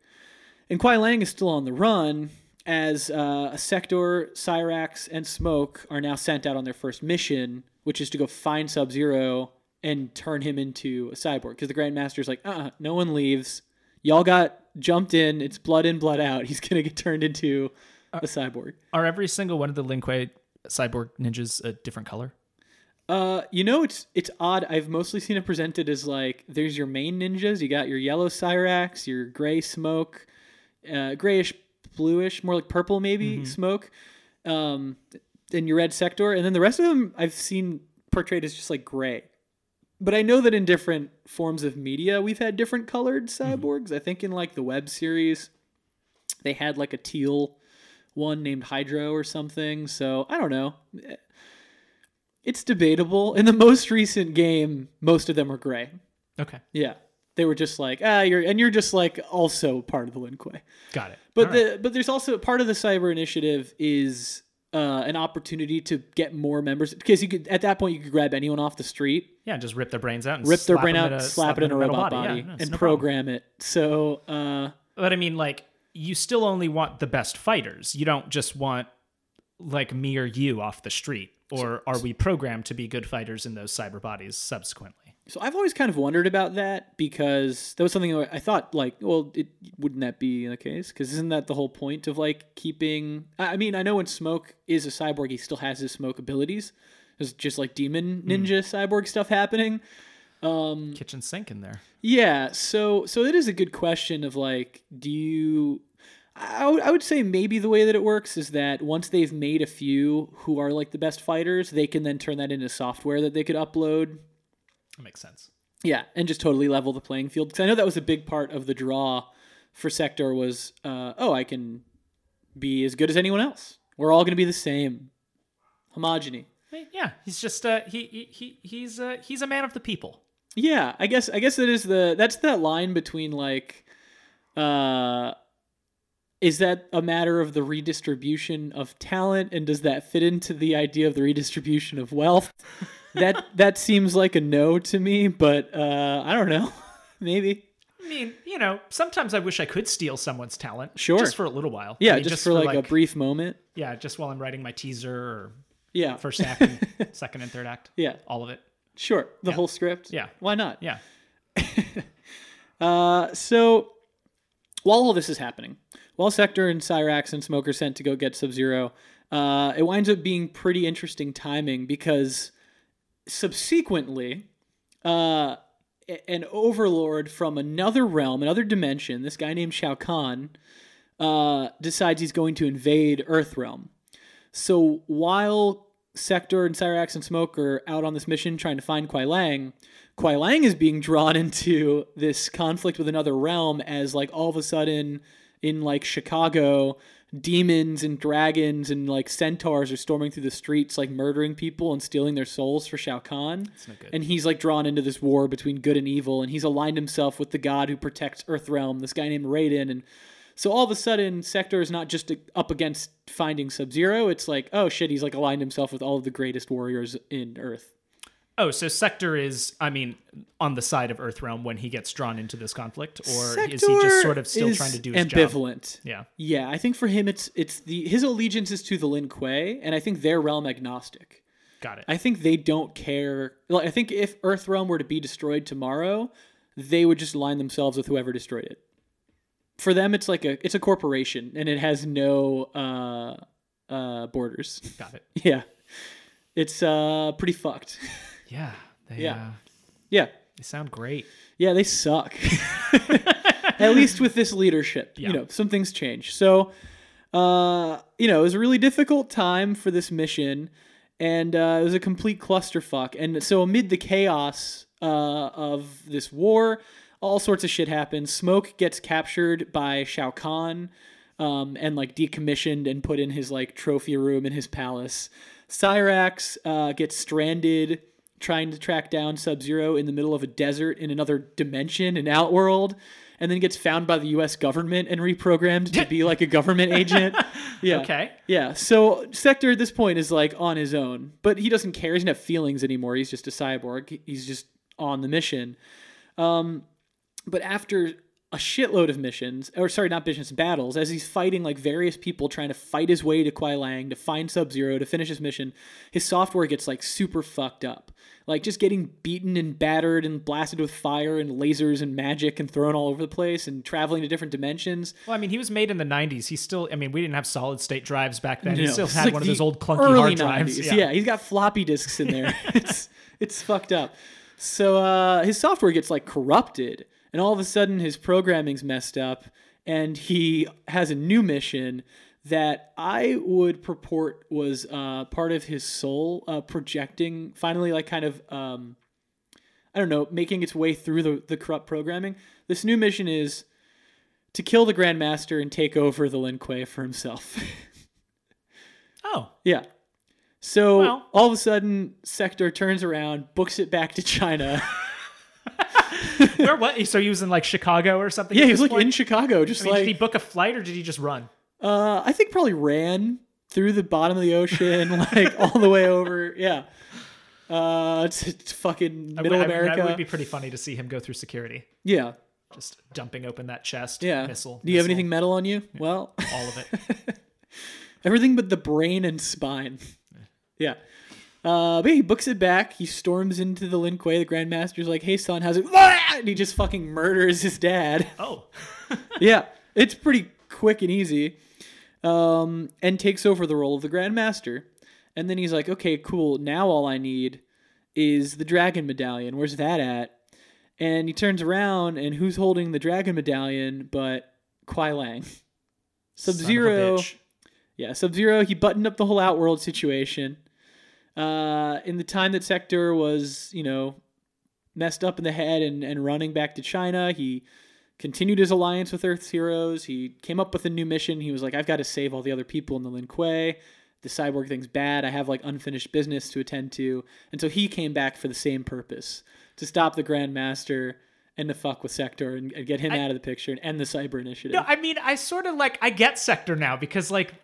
And Kuai Liang is still on the run, as uh, Sektor, Cyrax, and Smoke are now sent out on their first mission, which is to go find Sub-Zero and turn him into a cyborg. Because the Grand Master's like, uh-uh, no one leaves. Y'all got... jumped in, it's blood in, blood out. He's gonna get turned into a cyborg. Are every single one of the Lin Kuei cyborg ninjas a different color? Uh, you know, it's it's odd. I've mostly seen it presented as like, there's your main ninjas. You got your yellow Cyrax, your gray Smoke, uh, grayish, bluish, more like purple maybe mm-hmm. Smoke, um, and your red Sektor, and then the rest of them I've seen portrayed as just like gray. But I know that in different forms of media, we've had different colored cyborgs. Mm-hmm. I think in like the web series, they had like a teal one named Hydro or something. So I don't know. It's debatable. In the most recent game, most of them were gray. Okay. Yeah. They were just like, ah, you're, and you're just like also part of the Lin Kuei. Got it. But All the, right. but there's also part of the Cyber Initiative is Uh, an opportunity to get more members, because you could at that point you could grab anyone off the street, yeah, and just rip their brains out, and rip their brain out, a, slap it in a robot body, body yeah, no, and no program problem. it. So, uh, but I mean, like, you still only want the best fighters. You don't just want like me or you off the street, or are we programmed to be good fighters in those cyber bodies subsequently? So I've always kind of wondered about that, because that was something I thought, like, well, it wouldn't that be the case? Because isn't that the whole point of like keeping? I mean, I know when Smoke is a cyborg, he still has his Smoke abilities. There's just like demon ninja mm. cyborg stuff happening. Um, Kitchen sink in there. Yeah. So so it is a good question of like, do you? I, w- I would say maybe the way that it works is that once they've made a few who are like the best fighters, they can then turn that into software that they could upload. That makes sense. Yeah, and just totally level the playing field. Because I know that was a big part of the draw for Sektor was, uh, oh, I can be as good as anyone else. We're all going to be the same. Homogeny. Yeah, he's just uh, he he, he he's uh, he's a man of the people. Yeah, I guess I guess that is the that's that line between like. Uh, Is that a matter of the redistribution of talent, and does that fit into the idea of the redistribution of wealth? that that seems like a no to me, but uh, I don't know. Maybe. I mean, you know, sometimes I wish I could steal someone's talent. Sure. Just for a little while. Yeah, I mean, just, just for, for like, like a brief moment. Yeah, just while I'm writing my teaser or yeah. first act, and second and third act. Yeah. All of it. Sure. The yeah. whole script. Yeah. Why not? Yeah. uh, so while all this is happening, while Sektor and Cyrax and Smoke are sent to go get Sub-Zero, uh, it winds up being pretty interesting timing because subsequently... Uh, an overlord from another realm, another dimension, this guy named Shao Kahn, uh, decides he's going to invade Earthrealm. So while Sektor and Cyrax and Smoke are out on this mission trying to find Kuai Liang, Kuai Liang is being drawn into this conflict with another realm as, like, all of a sudden in, like, Chicago, demons and dragons and, like, centaurs are storming through the streets, like, murdering people and stealing their souls for Shao Kahn. That's not good. And he's, like, drawn into this war between good and evil, and he's aligned himself with the god who protects Earthrealm, this guy named Raiden. And so all of a sudden Sektor is not just up against finding Sub-Zero, it's like, oh shit, he's, like, aligned himself with all of the greatest warriors in Earth. Oh, so Sektor is, I mean, on the side of Earthrealm when he gets drawn into this conflict, or Sektor is he just sort of still trying to do his ambivalent. Job? Ambivalent. Yeah. Yeah, I think for him, it's it's the his allegiance is to the Lin Kuei, and I think they're realm agnostic. Got it. I think they don't care. Like, I think if Earthrealm were to be destroyed tomorrow, they would just align themselves with whoever destroyed it. For them, it's like a it's a corporation, and it has no uh, uh, borders. Got it. Yeah, it's uh, pretty fucked. Yeah. They, yeah. Uh, yeah. They sound great. Yeah, they suck. At least with this leadership, yeah. you know, some things change. So, uh, you know, it was a really difficult time for this mission, and uh, it was a complete clusterfuck. And so amid the chaos uh, of this war, all sorts of shit happens. Smoke gets captured by Shao Kahn um, and, like, decommissioned and put in his, like, trophy room in his palace. Cyrax uh, gets stranded trying to track down Sub-Zero in the middle of a desert in another dimension, an outworld, and then gets found by the U S government and reprogrammed to be like a government agent. Yeah. Okay. Yeah. So Sektor at this point is, like, on his own, but he doesn't care. He doesn't have feelings anymore. He's just a cyborg. He's just on the mission. Um, but after a shitload of missions, or sorry, not missions, battles, as he's fighting, like, various people trying to fight his way to Kuai Liang, to find Sub-Zero, to finish his mission, his software gets, like, super fucked up. Like, just getting beaten and battered and blasted with fire and lasers and magic and thrown all over the place and traveling to different dimensions. Well, I mean, he was made in the nineties. He still, I mean, we didn't have solid state drives back then. No, he still had, like, one of those old clunky hard drives. Yeah. yeah, he's got floppy disks in there. it's it's fucked up. So uh, his software gets, like, corrupted. And all of a sudden, his programming's messed up, and he has a new mission that I would purport was uh, part of his soul uh, projecting, finally, like, kind of, um, I don't know, making its way through the, the corrupt programming. This new mission is to kill the Grand Master and take over the Lin Kuei for himself. Oh. Yeah. So well. All of a sudden, Sektor turns around, books it back to China. Where what? So he was in, like, Chicago or something? Yeah, he was, like, point? in Chicago. Just I mean, like, did he book a flight or did he just run? Uh, I think probably ran through the bottom of the ocean, like, all the way over. Yeah, uh, it's, it's fucking middle I, I, America. That would be pretty funny to see him go through security. Yeah, just dumping open that chest. Yeah, missile. Do you missile. have anything metal on you? Yeah. Well, all of it. Everything but the brain and spine. Yeah. Uh, but he books it back. He storms into the Lin Kuei. The Grand Master's like, "Hey, son, how's it?" And he just fucking murders his dad. Oh, yeah, it's pretty quick and easy. Um, and takes over the role of the Grand Master. And then he's like, "Okay, cool. Now all I need is the Dragon Medallion. Where's that at?" And he turns around, and who's holding the Dragon Medallion but Kuai Liang? Sub-Zero. Yeah, Sub-Zero. He buttoned up the whole Outworld situation. Uh, in the time that Sektor was, you know, messed up in the head and, and running back to China, he continued his alliance with Earth's heroes. He came up with a new mission. He was like, I've got to save all the other people in the Lin Kuei. The cyborg thing's bad. I have, like, unfinished business to attend to. And so he came back for the same purpose, to stop the Grand Master and to fuck with Sektor and, and get him I, out of the picture and end the cyber initiative. No, I mean, I sort of, like, I get Sektor now because, like,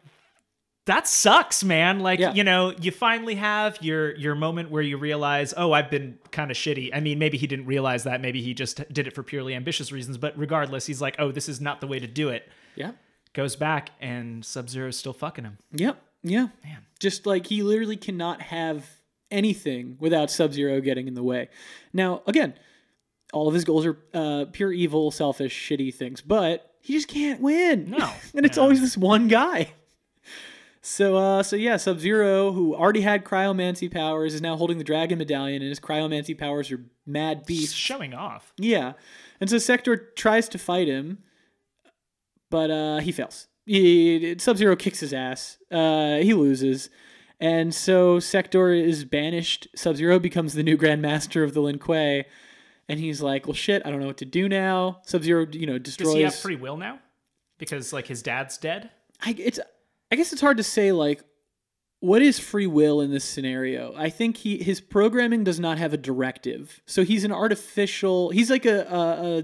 that sucks, man. Like, yeah. you know, you finally have your your moment where you realize, oh, I've been kind of shitty. I mean, maybe he didn't realize that. Maybe he just did it for purely ambitious reasons. But regardless, he's like, oh, this is not the way to do it. Yeah. Goes back, and Sub-Zero is still fucking him. Yep. Yeah. Man. Just like, he literally cannot have anything without Sub-Zero getting in the way. Now, again, all of his goals are uh, pure evil, selfish, shitty things. But he just can't win. No. and no. It's always this one guy. So, uh, so yeah, Sub-Zero, who already had cryomancy powers, is now holding the dragon medallion, and his cryomancy powers are mad beasts. Showing off. Yeah. And so Sektor tries to fight him, but uh, he fails. He, Sub-Zero kicks his ass. Uh, he loses. And so Sektor is banished. Sub-Zero becomes the new Grand Master of the Lin Kuei, and he's like, well, shit, I don't know what to do now. Sub-Zero, you know, destroys... Does he have free will now? Because, like, his dad's dead? I, it's... I guess it's hard to say, like, what is free will in this scenario? I think he his programming does not have a directive, so he's an artificial. He's like a, a, a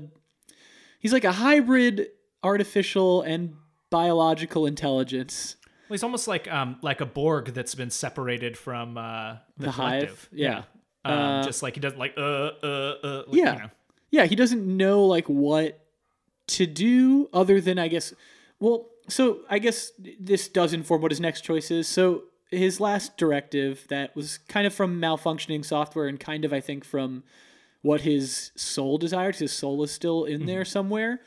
he's like a hybrid artificial and biological intelligence. Well, he's almost like um like a Borg that's been separated from uh, the, the hive. Yeah, yeah. Um, uh, just like he doesn't like uh uh uh. Like, yeah, you know. yeah. He doesn't know like what to do other than I guess. Well. So I guess this does inform what his next choice is. So his last directive that was kind of from malfunctioning software and kind of, I think, from what his soul desired. His soul is still in mm-hmm. there somewhere.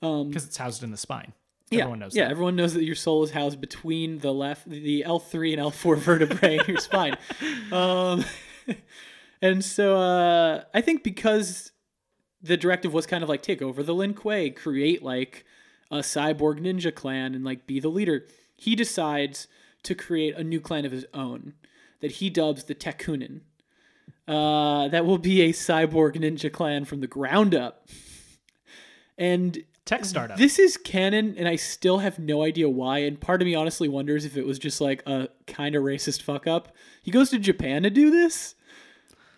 Um, because it's housed in the spine. Yeah, everyone knows yeah, that. Yeah, everyone knows that your soul is housed between the left, the L three and L four vertebrae in your spine. Um, and so uh, I think because the directive was kind of like, take over the Lin Kuei, create like... a cyborg ninja clan and like be the leader. He decides to create a new clan of his own that he dubs the Tekunin. Uh, that will be a cyborg ninja clan from the ground up. And tech startup. This is canon, and I still have no idea why. And part of me honestly wonders if it was just like a kind of racist fuck up. He goes to Japan to do this.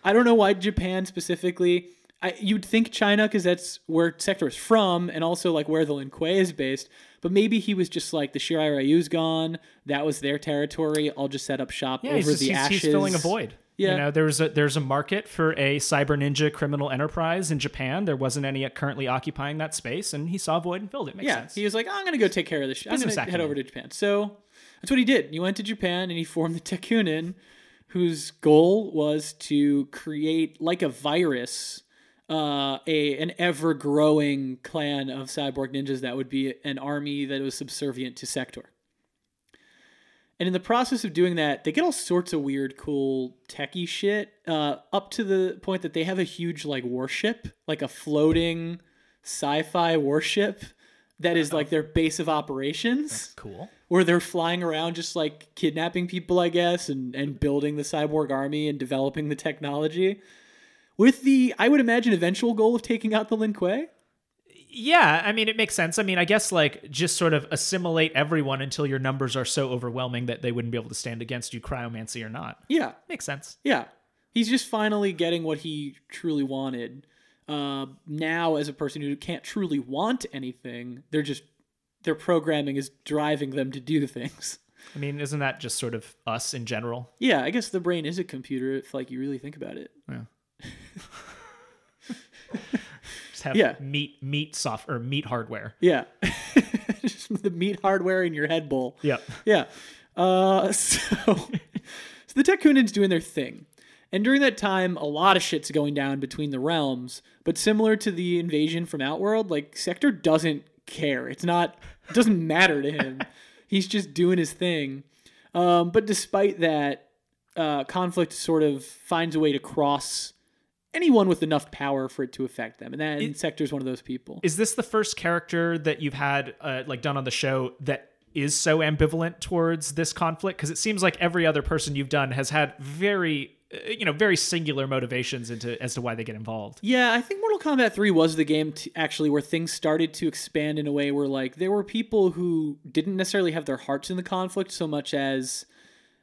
I don't know why Japan specifically. I, you'd think China, because that's where Sektor is from, and also like where the Lin Kuei is based. But maybe he was just like, the Shirai Ryu's gone. That was their territory. I'll just set up shop yeah, over he's just, the he's, ashes. He's filling a void. Yeah, you know, there's a there's a market for a cyber ninja criminal enterprise in Japan. There wasn't any currently occupying that space, and he saw a void and filled it. Makes yeah, sense. He was like, oh, I'm gonna go take care of this. Shit. I'm gonna head over to Japan. So that's what he did. He went to Japan and he formed the Tekunin, whose goal was to create like a virus. Uh, a an ever-growing clan of cyborg ninjas that would be an army that was subservient to Sektor. And in the process of doing that, they get all sorts of weird, cool, techie shit, uh, up to the point that they have a huge, like, warship, like a floating sci-fi warship that is, like, their base of operations. That's cool. Where they're flying around just, like, kidnapping people, I guess, and, and building the cyborg army and developing the technology. With the, I would imagine, eventual goal of taking out the Lin Kuei? Yeah, I mean, it makes sense. I mean, I guess, like, just sort of assimilate everyone until your numbers are so overwhelming that they wouldn't be able to stand against you, cryomancy or not. Yeah. Makes sense. Yeah. He's just finally getting what he truly wanted. Uh, now, as a person who can't truly want anything, they're just, their programming is driving them to do things. I mean, isn't that just sort of us in general? Yeah, I guess the brain is a computer if, like, you really think about it. Yeah. Just have yeah. meat meat soft or meat hardware. Yeah. Just the meat hardware in your head bowl. Yep. Yeah. Uh so, so the Tekunin's doing their thing. And during that time, a lot of shit's going down between the realms, but similar to the invasion from Outworld, like Sektor doesn't care. It's not it doesn't matter to him. He's just doing his thing. Um, but despite that, uh conflict sort of finds a way to cross anyone with enough power for it to affect them. And that Sektor's one of those people. Is this the first character that you've had uh, like done on the show that is so ambivalent towards this conflict? Because it seems like every other person you've done has had very, uh, you know, very singular motivations into as to why they get involved. Yeah, I think Mortal Kombat three was the game t- actually where things started to expand in a way where like there were people who didn't necessarily have their hearts in the conflict so much as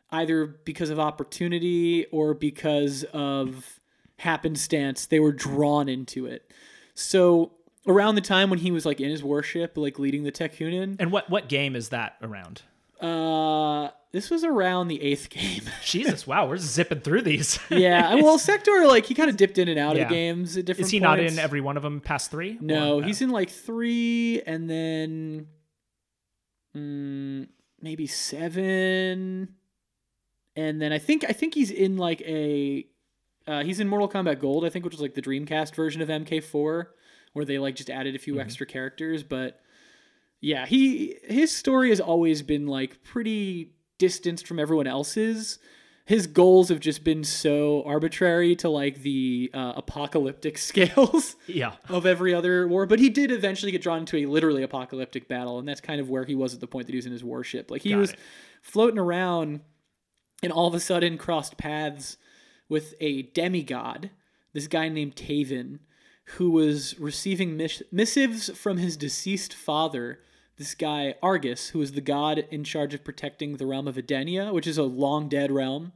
either because of opportunity or because of... happenstance, they were drawn into it. So around the time when he was like in his warship, like leading the Tekunin. And what what game is that around? Uh, this was around the eighth game. Jesus, wow, we're zipping through these. Yeah, well, Sektor, like, he kind of dipped in and out yeah. of the games at different Is he points. Not in every one of them past three? No, no? He's in, like, three and then mm, maybe seven. And then I think I think he's in, like, a... Uh, he's in Mortal Kombat Gold, I think, which is, like, the Dreamcast version of M K four, where they, like, just added a few mm-hmm. extra characters, but... Yeah, he his story has always been, like, pretty distanced from everyone else's. His goals have just been so arbitrary to, like, the uh, apocalyptic scales yeah. of every other war. But he did eventually get drawn into a literally apocalyptic battle, and that's kind of where he was at the point that he was in his warship. Like, he Got was it. floating around and all of a sudden crossed paths with a demigod, this guy named Taven, who was receiving miss- missives from his deceased father, this guy Argus, who is the god in charge of protecting the realm of Edenia, which is a long-dead realm.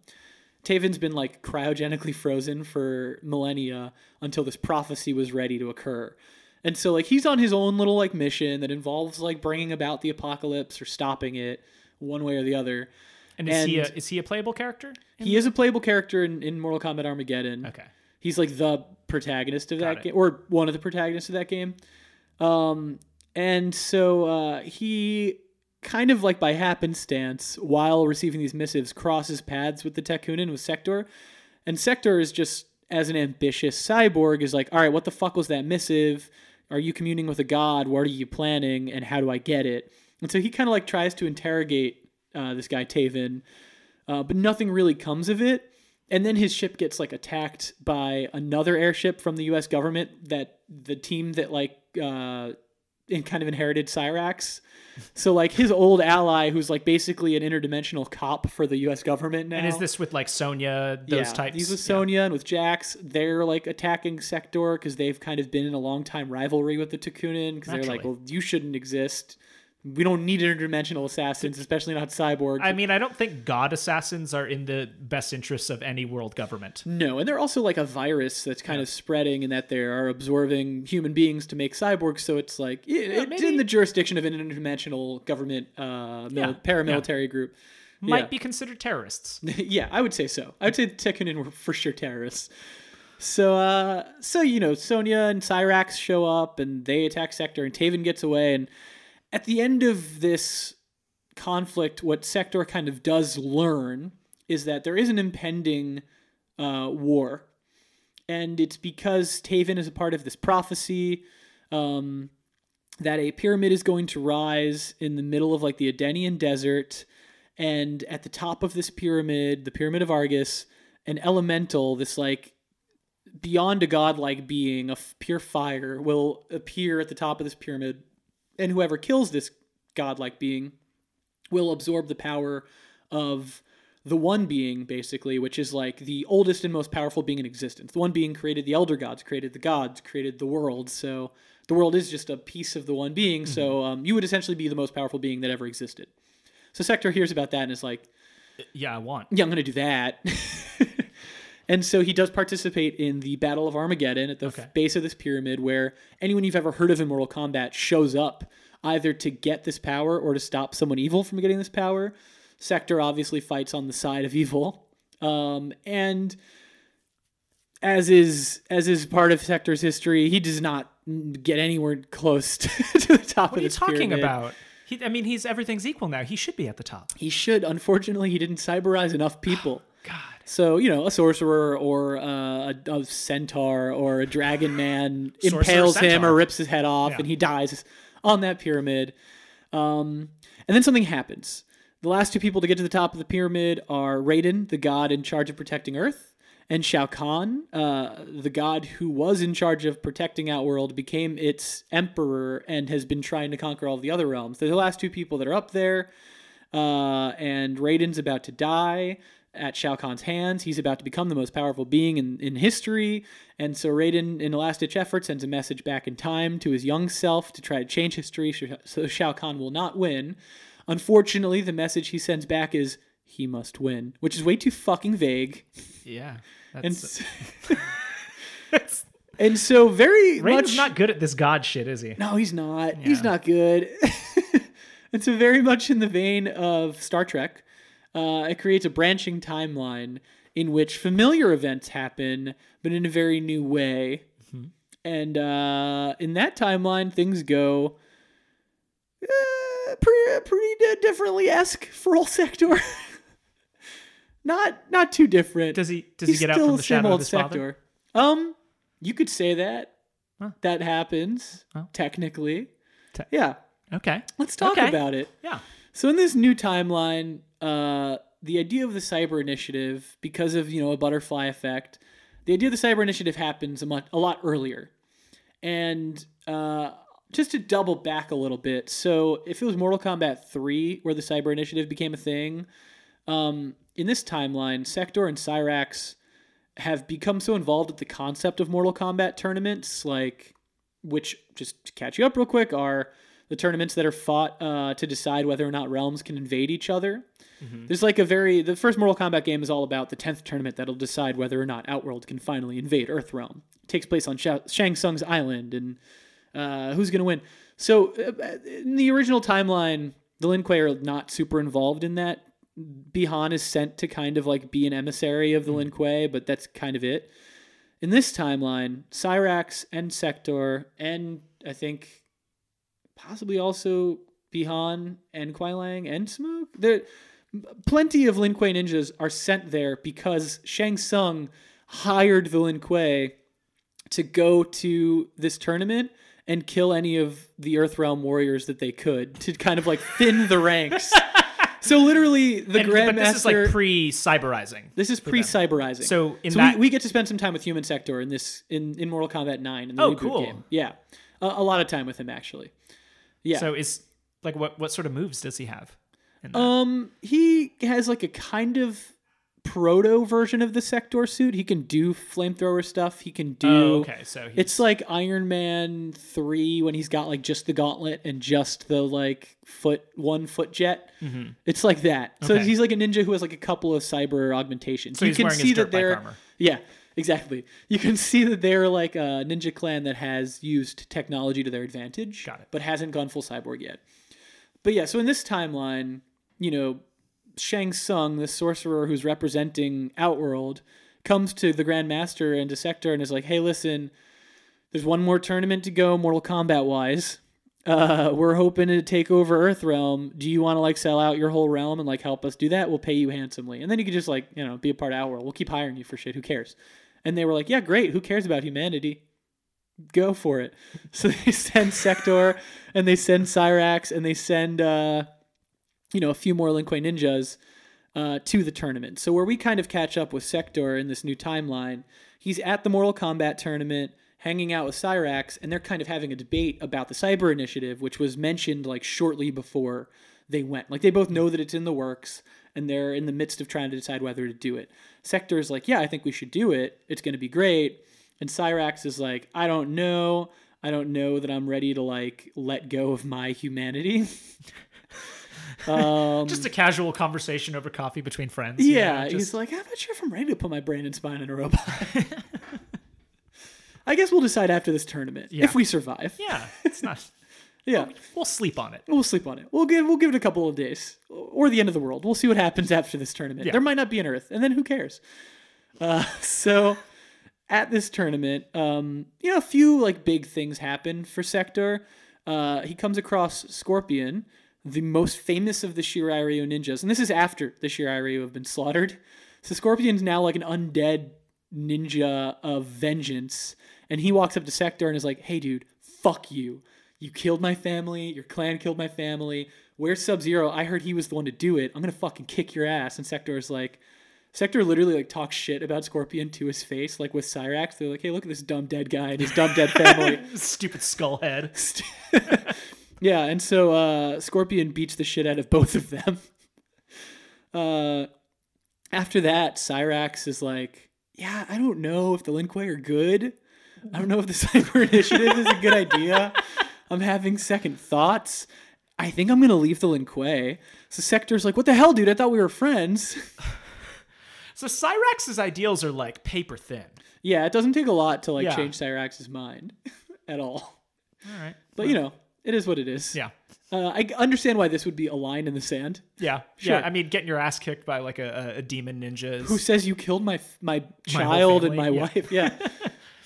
Taven's been, like, cryogenically frozen for millennia until this prophecy was ready to occur. And so, like, he's on his own little, like, mission that involves, like, bringing about the apocalypse or stopping it one way or the other. And is, and he, a, is he a playable character? He is a playable character in, in Mortal Kombat Armageddon. Okay. He's, like, the protagonist of that game, or one of the protagonists of that game. Um, and so uh, he kind of, like, by happenstance, while receiving these missives, crosses paths with the Tekunin, with Sektor. And Sektor is just, as an ambitious cyborg, is like, all right, what the fuck was that missive? Are you communing with a god? What are you planning? And how do I get it? And so he kind of, like, tries to interrogate uh, this guy, Taven, uh, but nothing really comes of it. And then his ship gets, like, attacked by another airship from the U S government, that the team that, like, uh, in kind of inherited Cyrax. So, like, his old ally, who's, like, basically an interdimensional cop for the U S government now. And is this with, like, Sonya, those yeah, types? These with Sonya yeah. and with Jax. They're, like, attacking Sektor because they've kind of been in a long-time rivalry with the Tekunin, because they're like, well, you shouldn't exist. We don't need interdimensional assassins, especially not cyborgs. I mean, I don't think god assassins are in the best interests of any world government. No, and they're also like a virus that's kind yeah. of spreading, and that they are absorbing human beings to make cyborgs, so it's like, it, yeah, it's maybe in the jurisdiction of an interdimensional government uh, mil- yeah. paramilitary yeah. group. Might yeah. be considered terrorists. yeah, I would say so. I would say the Tekunin were for sure terrorists. So, uh, so you know, Sonya and Cyrax show up, and they attack Sektor, and Taven gets away, and at the end of this conflict, what Sektor kind of does learn is that there is an impending uh, war. And it's because Taven is a part of this prophecy um, that a pyramid is going to rise in the middle of, like, the Edenian desert. And at the top of this pyramid, the Pyramid of Argus, an elemental, this, like, beyond a godlike being, a f- pure fire, will appear at the top of this pyramid. And whoever kills this godlike being will absorb the power of the one being, basically, which is, like, the oldest and most powerful being in existence. The one being created the elder gods, created the gods, created the world. So the world is just a piece of the one being. Mm-hmm. So um, you would essentially be the most powerful being that ever existed. So Sektor hears about that and is like, yeah, I want. Yeah, I'm going to do that. And so he does participate in the Battle of Armageddon at the okay. f- base of this pyramid, where anyone you've ever heard of in Mortal Kombat shows up either to get this power or to stop someone evil from getting this power. Sektor obviously fights on the side of evil. Um, and as is as is part of Sektor's history, he does not get anywhere close to, to the top what of this pyramid. What are you talking pyramid. about? He, I mean, he's everything's equal now. He should be at the top. He should. Unfortunately, he didn't cyberize enough people. God. So, you know, a sorcerer or uh, a, a centaur or a dragon man impales centaur. him or rips his head off yeah. and he dies on that pyramid. Um, and then something happens. The last two people to get to the top of the pyramid are Raiden, the god in charge of protecting Earth, and Shao Kahn, uh, the god who was in charge of protecting Outworld, became its emperor and has been trying to conquer all the other realms. They're the last two people that are up there, uh, and Raiden's about to die at Shao Kahn's hands. He's about to become the most powerful being in, in history. And so Raiden, in a last-ditch effort, sends a message back in time to his young self to try to change history so Shao Kahn will not win. Unfortunately, the message he sends back is, he must win, which is way too fucking vague. Yeah. That's... And so, that's... And so very Raiden's much... Raiden's not good at this god shit, is he? No, he's not. Yeah. He's not good. It's very much in the vein of Star Trek. Uh, it creates a branching timeline in which familiar events happen, but in a very new way. Mm-hmm. And uh, in that timeline, things go uh, pretty, pretty differently-esque for all sector. not not too different. Does he does He's he get out from the shadow of his father? Um, you could say that. Huh. That happens, huh. technically. Te- yeah. Okay. Let's talk okay. about it. Yeah. So in this new timeline, uh, the idea of the cyber initiative, because of, you know, a butterfly effect, the idea of the cyber initiative happens a, much, a lot earlier. And uh, just to double back a little bit, so if it was Mortal Kombat three where the cyber initiative became a thing, um, in this timeline, Sektor and Cyrax have become so involved with the concept of Mortal Kombat tournaments, like, which, just to catch you up real quick, are the tournaments that are fought uh, to decide whether or not realms can invade each other. Mm-hmm. There's like a very... The first Mortal Kombat game is all about the tenth tournament that'll decide whether or not Outworld can finally invade Earthrealm. It takes place on Sha- Shang Tsung's island, and uh, who's going to win? So uh, in the original timeline, the Lin Kuei are not super involved in that. Bihan is sent to kind of like be an emissary of the Lin Kuei, but that's kind of it. In this timeline, Cyrax and Sektor and I think possibly also Bihan and Kuai Liang and Smoke. There, plenty of Lin Kuei ninjas are sent there because Shang Tsung hired the Lin Kuei to go to this tournament and kill any of the Earthrealm warriors that they could to kind of like thin the ranks. So literally, the and, Grandmaster... But this is like pre-cyberizing. This is pre-cyberizing. So, in so that... we, we get to spend some time with Human Sektor in this in, in Mortal Kombat nine. In the oh, cool. Game. Yeah. A, a lot of time with him, actually. Yeah. So is... Like, what, what sort of moves does he have? In that? Um, He has like a kind of proto version of the Sektor suit. He can do flamethrower stuff. He can do... Oh, okay. So he's... It's like Iron Man three when he's got like just the gauntlet and just the like foot one foot jet. Mm-hmm. It's like that. Okay. So he's like a ninja who has like a couple of cyber augmentations. So you he's can wearing see his dirt that they're... armor. Yeah, exactly. You can see that they're like a ninja clan that has used technology to their advantage. Got it. But hasn't gone full cyborg yet. But yeah, so in this timeline, you know, Shang Tsung, the sorcerer who's representing Outworld, comes to the Grand Master and to Sektor and is like, hey, listen, there's one more tournament to go Mortal Kombat-wise. Uh, we're hoping to take over Earthrealm. Do you want to, like, sell out your whole realm and, like, help us do that? We'll pay you handsomely. And then you could just, like, you know, be a part of Outworld. We'll keep hiring you for shit. Who cares? And they were like, yeah, great. Who cares about humanity? Go for it. So they send Sektor and they send Cyrax and they send... Uh, you know, a few more Lin Kuei ninjas uh, to the tournament. So where we kind of catch up with Sektor in this new timeline, he's at the Mortal Kombat tournament, hanging out with Cyrax, and they're kind of having a debate about the cyber initiative, which was mentioned like shortly before they went. Like they both know that it's in the works, and they're in the midst of trying to decide whether to do it. Sektor's like, yeah, I think we should do it. It's going to be great. And Cyrax is like, I don't know. I don't know that I'm ready to like let go of my humanity. Um, just a casual conversation over coffee between friends. Yeah, you know, just... he's like, I'm not sure if I'm ready to put my brain and spine in a robot. I guess we'll decide after this tournament yeah. if we survive. Yeah, it's not. yeah, we'll, we'll sleep on it. We'll sleep on it. We'll give we'll give it a couple of days or the end of the world. We'll see what happens after this tournament. Yeah. There might not be an Earth, and then who cares? Uh, so at this tournament, um, you know, a few like big things happen for Sektor. Uh, he comes across Scorpion, the most famous of the Shiraiyu ninjas. And this is after the Shiraiyu have been slaughtered. So Scorpion's now like an undead ninja of vengeance. And he walks up to Sektor and is like, hey, dude, fuck you. You killed my family. Your clan killed my family. Where's Sub-Zero? I heard he was the one to do it. I'm going to fucking kick your ass. And Sektor's like... Sektor literally like talks shit about Scorpion to his face. Like with Cyrax, they're like, hey, look at this dumb dead guy and his dumb dead family. Stupid skull head. Yeah, and so uh, Scorpion beats the shit out of both of them. uh, after that, Cyrax is like, yeah, I don't know if the Lin Kuei are good. I don't know if the Cyber Initiative is a good idea. I'm having second thoughts. I think I'm going to leave the Lin Kuei. So Sektor's like, what the hell, dude? I thought we were friends. So Cyrax's ideals are like paper thin. Yeah, it doesn't take a lot to like yeah. change Cyrax's mind at all. All right. But, well. you know. It is what it is. Yeah. Uh, I understand why this would be a line in the sand. Yeah. Sure. Yeah. I mean, getting your ass kicked by like a, a demon ninja. Is... Who says you killed my my child my and my yeah. wife. Yeah.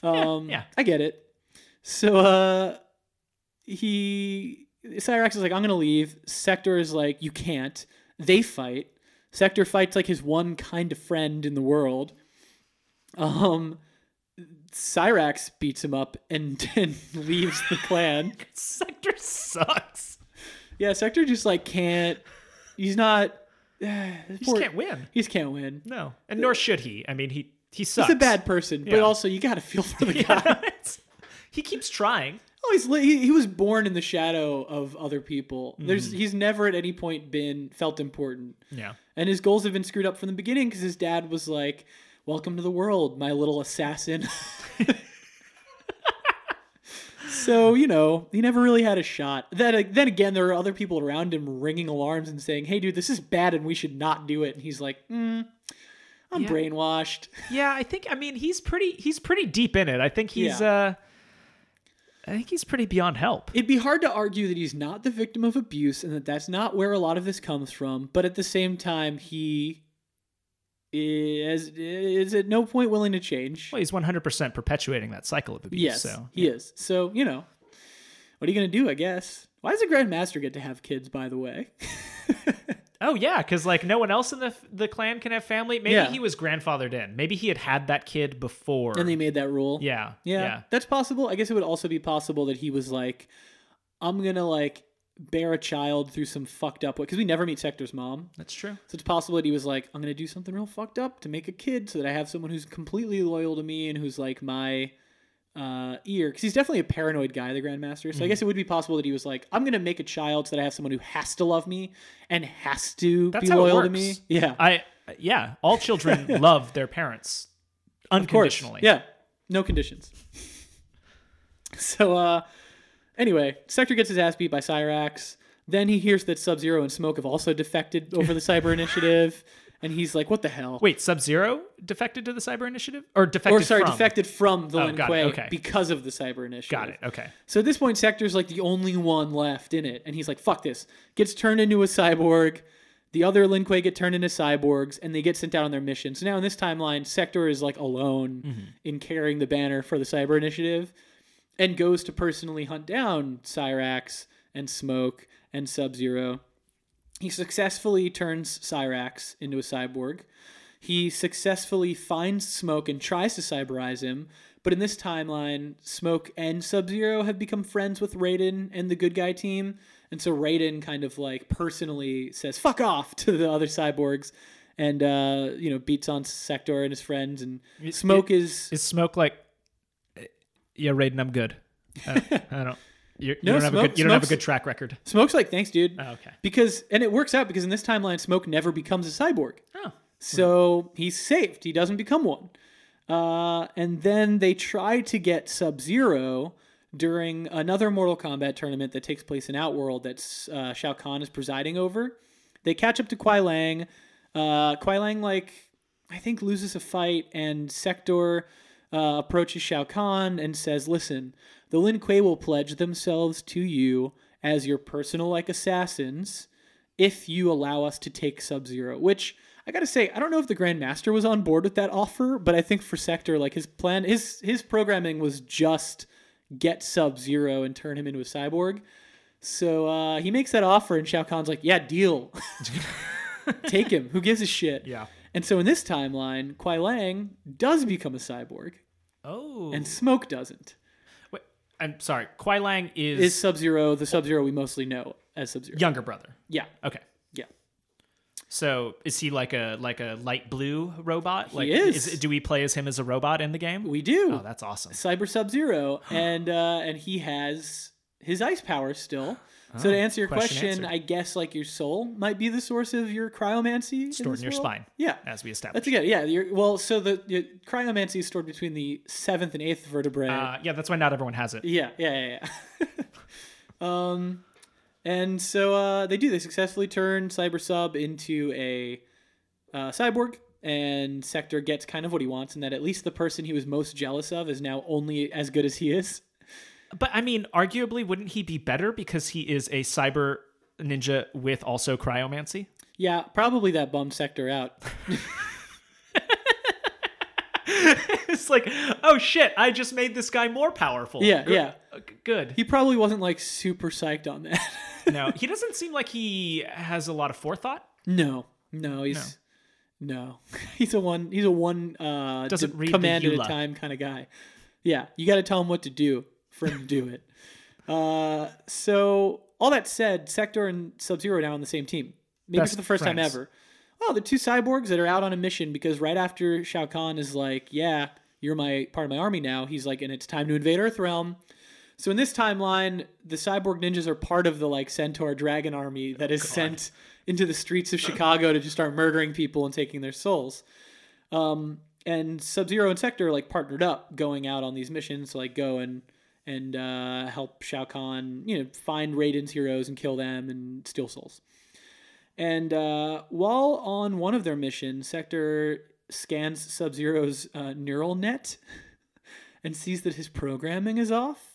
um, yeah. Yeah. I get it. So uh, he, Cyrax is like, I'm going to leave. Sektor is like, you can't. They fight. Sektor fights like his one kind of friend in the world. Um, Cyrax beats him up and, and leaves the clan. Sektor sucks. Yeah, Sektor just like can't. He's not. Uh, he poor, just can't win. He just can't win. No, and nor should he. I mean, he he sucks. He's a bad person, yeah. But also you got to feel for the guy. Yeah, he keeps trying. Oh, he's he, he was born in the shadow of other people. Mm. There's he's never at any point been felt important. Yeah, and his goals have been screwed up from the beginning because his dad was like, "Welcome to the world, my little assassin." So, you know, he never really had a shot. Then, then again, there are other people around him ringing alarms and saying, hey, dude, this is bad and we should not do it. And he's like, mm, I'm yeah. brainwashed. Yeah, I think, I mean, he's pretty he's pretty deep in it. I think he's yeah. uh, I think he's pretty beyond help. It'd be hard to argue that he's not the victim of abuse and that that's not where a lot of this comes from. But at the same time, he... Is, is at no point willing to change. Well, he's one hundred percent perpetuating that cycle of abuse. Yes, so, yeah. he is. So, you know, what are you going to do, I guess? Why does a Grandmaster get to have kids, by the way? Oh, yeah, because, like, no one else in the the clan can have family. Maybe yeah. he was grandfathered in. Maybe he had had that kid before. And they made that rule. Yeah. Yeah. yeah. That's possible. I guess it would also be possible that he was like, I'm going to, like, bear a child through some fucked up way, because we never meet Sektor's mom. That's true. So it's possible that he was like, I'm gonna do something real fucked up to make a kid so that I have someone who's completely loyal to me and who's like my uh ear, because he's definitely a paranoid guy, the Grandmaster. So mm-hmm. I guess it would be possible that he was like, I'm gonna make a child so that I have someone who has to love me and has to That's be loyal to me. Yeah. I yeah all children love their parents unconditionally. Yeah, no conditions. So uh anyway, Sektor gets his ass beat by Cyrax. Then he hears that Sub-Zero and Smoke have also defected over the Cyber Initiative. And he's like, what the hell? Wait, Sub-Zero defected to the Cyber Initiative? Or defected from? Or sorry, from? defected from the oh, Lin Kuei okay. because of the Cyber Initiative. Got it, okay. So at this point, Sektor's like the only one left in it. And he's like, fuck this. Gets turned into a cyborg. The other Lin Kuei get turned into cyborgs. And they get sent out on their mission. So now in this timeline, Sektor is like alone mm-hmm. in carrying the banner for the Cyber Initiative. And goes to personally hunt down Cyrax and Smoke and Sub-Zero. He successfully turns Cyrax into a cyborg. He successfully finds Smoke and tries to cyberize him. But in this timeline, Smoke and Sub-Zero have become friends with Raiden and the good guy team. And so Raiden kind of like personally says, fuck off to the other cyborgs. And, uh, you know, beats on Sektor and his friends. And it, Smoke it, is... Is Smoke like... Yeah, Raiden, I'm good. I don't. I don't you no, don't, have, Smoke, a good, you don't have a good track record. Smoke's like, thanks, dude. Oh, okay. Because and it works out because in this timeline, Smoke never becomes a cyborg. Oh. So right. He's saved. He doesn't become one. Uh, and then they try to get Sub-Zero during another Mortal Kombat tournament that takes place in Outworld that uh, Shao Kahn is presiding over. They catch up to Kuai Liang. Uh, Kuai Liang, like I think, loses a fight, and Sektor. Uh, approaches Shao Kahn and says, listen, the Lin Kuei will pledge themselves to you as your personal like assassins if you allow us to take Sub-Zero, which I gotta say, I don't know if the Grand Master was on board with that offer, but I think for Sektor, like his plan, his, his programming was just get Sub-Zero and turn him into a cyborg. So uh, he makes that offer and Shao Kahn's like, yeah, deal. Take him. Who gives a shit? Yeah. And so in this timeline, Kuai Liang does become a cyborg. Oh. And Smoke doesn't. Wait, I'm sorry. Kuai Liang is... Is Sub-Zero, the Sub-Zero we mostly know as Sub-Zero. Younger brother. Yeah. Okay. Yeah. So is he like a like a light blue robot? He like, is. is. Do we play as him as a robot in the game? We do. Oh, that's awesome. Cyber Sub-Zero. and uh, and he has his ice powers still. Oh, so to answer your question, question I guess like your soul might be the source of your cryomancy. Stored in your world. Spine. Yeah. As we established. That's good. Yeah. You're, well, so the your cryomancy is stored between the seventh and eighth vertebrae. Uh, yeah. That's why not everyone has it. Yeah. Yeah. Yeah. yeah. um, and so uh, they do. They successfully turn Cyber Sub into a uh, cyborg, and Sektor gets kind of what he wants in that at least the person he was most jealous of is now only as good as he is. But I mean, arguably, wouldn't he be better because he is a cyber ninja with also cryomancy? Yeah, probably that bum sector out. It's like, oh shit, I just made this guy more powerful. Yeah, good, yeah. Good. He probably wasn't like super psyched on that. No, he doesn't seem like he has a lot of forethought. No, no, he's no, no. he's a one, he's a one uh, doesn't read command at a time kind of guy. Yeah, you got to tell him what to do for him to do it. Uh, so all that said, Sektor and Sub-Zero are now on the same team. Maybe Best for the first friends. time ever. Oh, the two cyborgs that are out on a mission because right after Shao Kahn is like, yeah, you're my part of my army now. He's like, and it's time to invade Earthrealm. So in this timeline, the cyborg ninjas are part of the like centaur dragon army that is God. sent into the streets of Chicago to just start murdering people and taking their souls. Um, and Sub-Zero and Sektor are like partnered up going out on these missions to like go and, and uh, help Shao Kahn, you know, find Raiden's heroes and kill them and steal souls. And uh, while on one of their missions, Sektor scans Sub-Zero's uh, neural net and sees that his programming is off.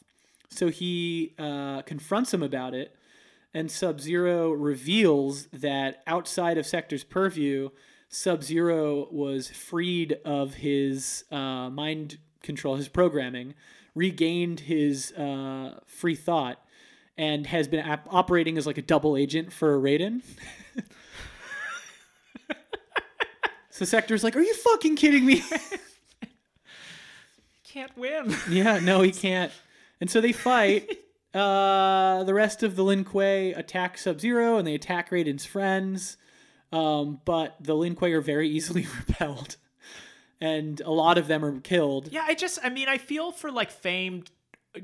So he uh, confronts him about it, and Sub-Zero reveals that outside of Sektor's purview, Sub-Zero was freed of his uh, mind control, his programming, regained his uh, free thought, and has been ap- operating as like a double agent for Raiden. So Sektor's like, are you fucking kidding me? He can't win. Yeah, no, he can't. And so they fight. Uh, the rest of the Lin Kuei attack Sub-Zero and they attack Raiden's friends. Um, but the Lin Kuei are very easily repelled. And a lot of them are killed. Yeah, I just, I mean, I feel for like famed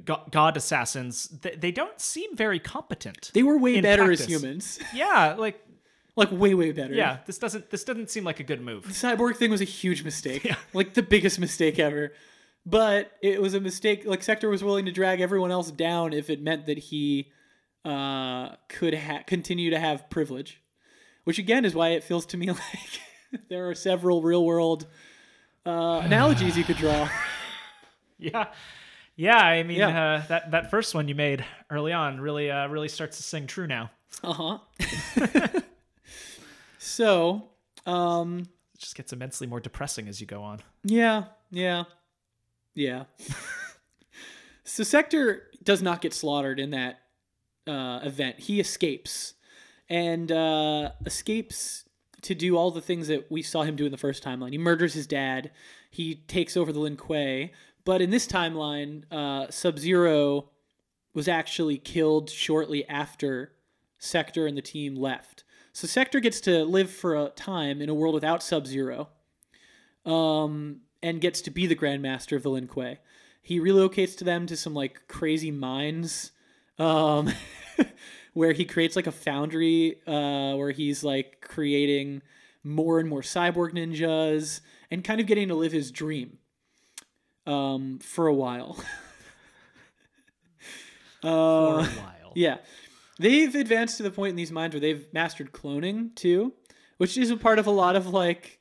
god assassins, they don't seem very competent. They were way better practice. as humans. Yeah, like like way way better. Yeah, this doesn't this doesn't seem like a good move. The cyborg thing was a huge mistake. Yeah. Like the biggest mistake ever. But it was a mistake. Like Sektor was willing to drag everyone else down if it meant that he uh could ha- continue to have privilege, which again is why it feels to me like there are several real world uh analogies you could draw. Yeah. Yeah, I mean, yeah. Uh, that, that first one you made early on really uh, really starts to sing true now. Uh-huh. So, um... It just gets immensely more depressing as you go on. Yeah, yeah, yeah. So Sektor does not get slaughtered in that uh, event. He escapes. And uh, escapes to do all the things that we saw him do in the first timeline. He murders his dad. He takes over the Lin Kuei. But in this timeline, uh, Sub-Zero was actually killed shortly after Sektor and the team left. So Sektor gets to live for a time in a world without Sub-Zero, um, and gets to be the Grandmaster of the Lin Kuei. He relocates to them to some like crazy mines, um, where he creates like a foundry uh, where he's like creating more and more cyborg ninjas and kind of getting to live his dream. Um, for a while. uh, for a while. Yeah. They've advanced to the point in these minds where they've mastered cloning too, which is a part of a lot of like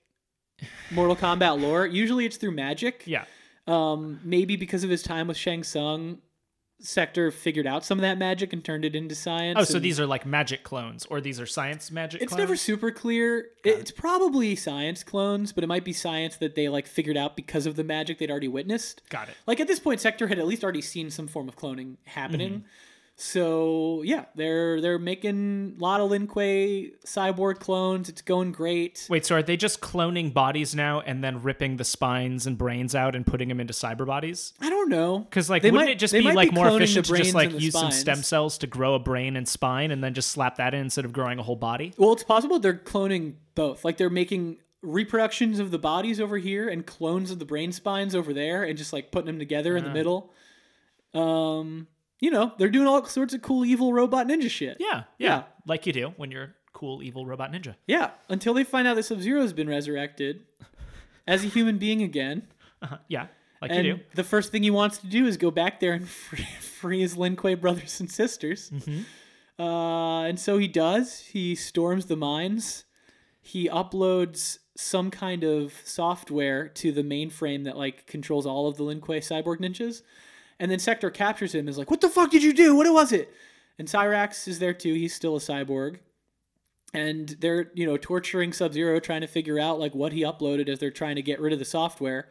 Mortal Kombat lore. Usually it's through magic. Yeah. Um, maybe because of his time with Shang Tsung, Sektor figured out some of that magic and turned it into science. Oh, so these are like magic clones, or these are science magic it's clones? It's never super clear. God. It's probably science clones, but it might be science that they like figured out because of the magic they'd already witnessed. Got it. Like at this point, Sektor had at least already seen some form of cloning happening. Mm-hmm. So yeah, they're they're making a lot of Lin Kuei cyborg clones. It's going great. Wait, so are they just cloning bodies now and then ripping the spines and brains out and putting them into cyber bodies? I don't know. Because like, they wouldn't might, it just be like be more efficient to just like use spines. some stem cells to grow a brain and spine and then just slap that in instead of growing a whole body? Well, it's possible they're cloning both. Like they're making reproductions of the bodies over here and clones of the brain spines over there and just like putting them together uh. in the middle. Um... You know, they're doing all sorts of cool, evil robot ninja shit. Yeah, yeah, yeah. Like you do when you're cool, evil robot ninja. Yeah, until they find out that Sub-Zero's been resurrected as a human being again. Uh-huh. Yeah, like and you do. The first thing he wants to do is go back there and free, free his Lin Kuei brothers and sisters. Mm-hmm. Uh, and so he does. He storms the mines. He uploads some kind of software to the mainframe that like controls all of the Lin Kuei cyborg ninjas. And then Sektor captures him and is like, what the fuck did you do? What was it? And Cyrax is there too. He's still a cyborg. And they're, you know, torturing Sub-Zero, trying to figure out, like, what he uploaded as they're trying to get rid of the software.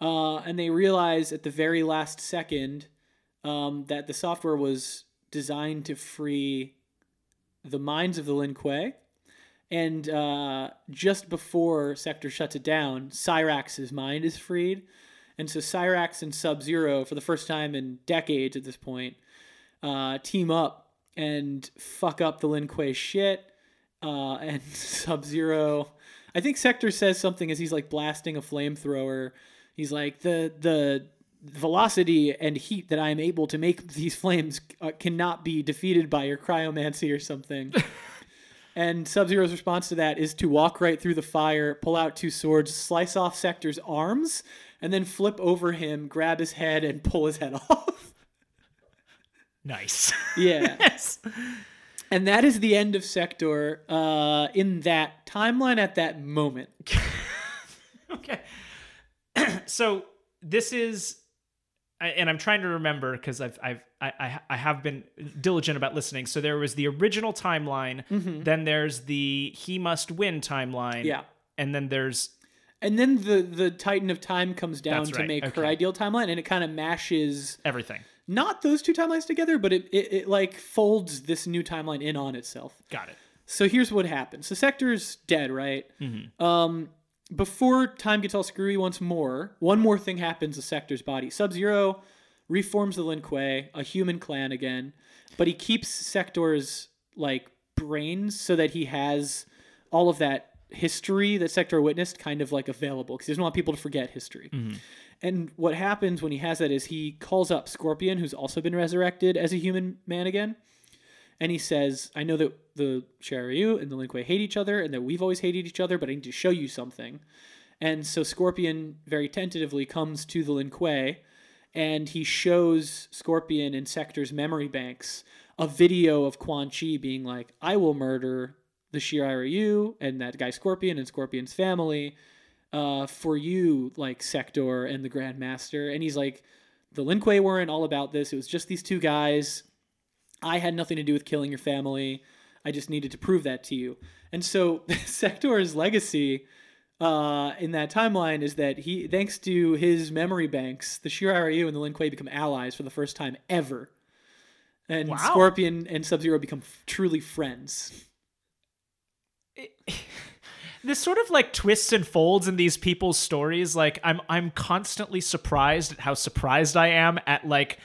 Uh, and they realize at the very last second um, that the software was designed to free the minds of the Lin Kuei. And uh, just before Sektor shuts it down, Cyrax's mind is freed. And so Cyrax and Sub-Zero, for the first time in decades at this point, uh, team up and fuck up the Lin Kuei shit. Uh, and Sub-Zero, I think Sektor says something as he's like blasting a flamethrower. He's like, the the velocity and heat that I'm able to make these flames uh, cannot be defeated by your cryomancy or something. And Sub-Zero's response to that is to walk right through the fire, pull out two swords, slice off Sektor's arms, and then flip over him, grab his head, and pull his head off. Nice. Yeah. Yes. And that is the end of Sektor uh, in that timeline at that moment. Okay. So this is, and I'm trying to remember because I've I've I I have been diligent about listening. So there was the original timeline, mm-hmm. then there's the He Must Win timeline, yeah, and then there's and then the the Titan of Time comes down to right. make okay. her ideal timeline, and it kind of mashes everything. Not those two timelines together, but it, it, it like folds this new timeline in on itself. Got it. So here's what happens. So Sektor's dead, right? Mm-hmm. Um, before time gets all screwy once more, one more thing happens to Sektor's body. Sub-Zero reforms the Lin Kuei, a human clan again, but he keeps Sektor's like brains so that he has all of that history that Sektor witnessed kind of like available because he doesn't want people to forget history. Mm-hmm. And what happens when he has that is he calls up Scorpion, who's also been resurrected as a human man again. And he says, I know that the Shiryu and the Lin Kuei hate each other and that we've always hated each other, but I need to show you something. And so Scorpion very tentatively comes to the Lin Kuei and he shows Scorpion in Sektor's memory banks a video of Quan Chi being like, I will murder the Shiryu and that guy Scorpion and Scorpion's family. Uh, for you, like Sektor and the Grand Master. And he's like, the Lin Kuei weren't all about this. It was just these two guys. I had nothing to do with killing your family. I just needed to prove that to you. And so Sektor's legacy uh, in that timeline is that he, thanks to his memory banks, the Shiryu and the Lin Kuei become allies for the first time ever. And wow. Scorpion and Sub-Zero become f- truly friends. This sort of like twists and folds in these people's stories. Like I'm, I'm constantly surprised at how surprised I am at like,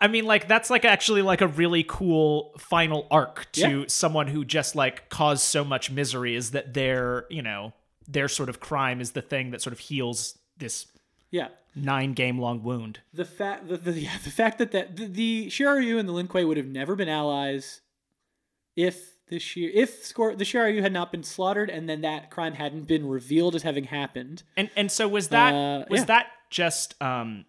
I mean, like that's like actually like a really cool final arc to yeah. someone who just like caused so much misery is that their, you know, their sort of crime is the thing that sort of heals this yeah. nine game long wound. The fact, the, the, yeah, the fact that that the, the Shiryu and the Lin Kuei would have never been allies if. This year, if Scor- the Shiryu had not been slaughtered, and then that crime hadn't been revealed as having happened, and and so was that uh, was yeah. that just um,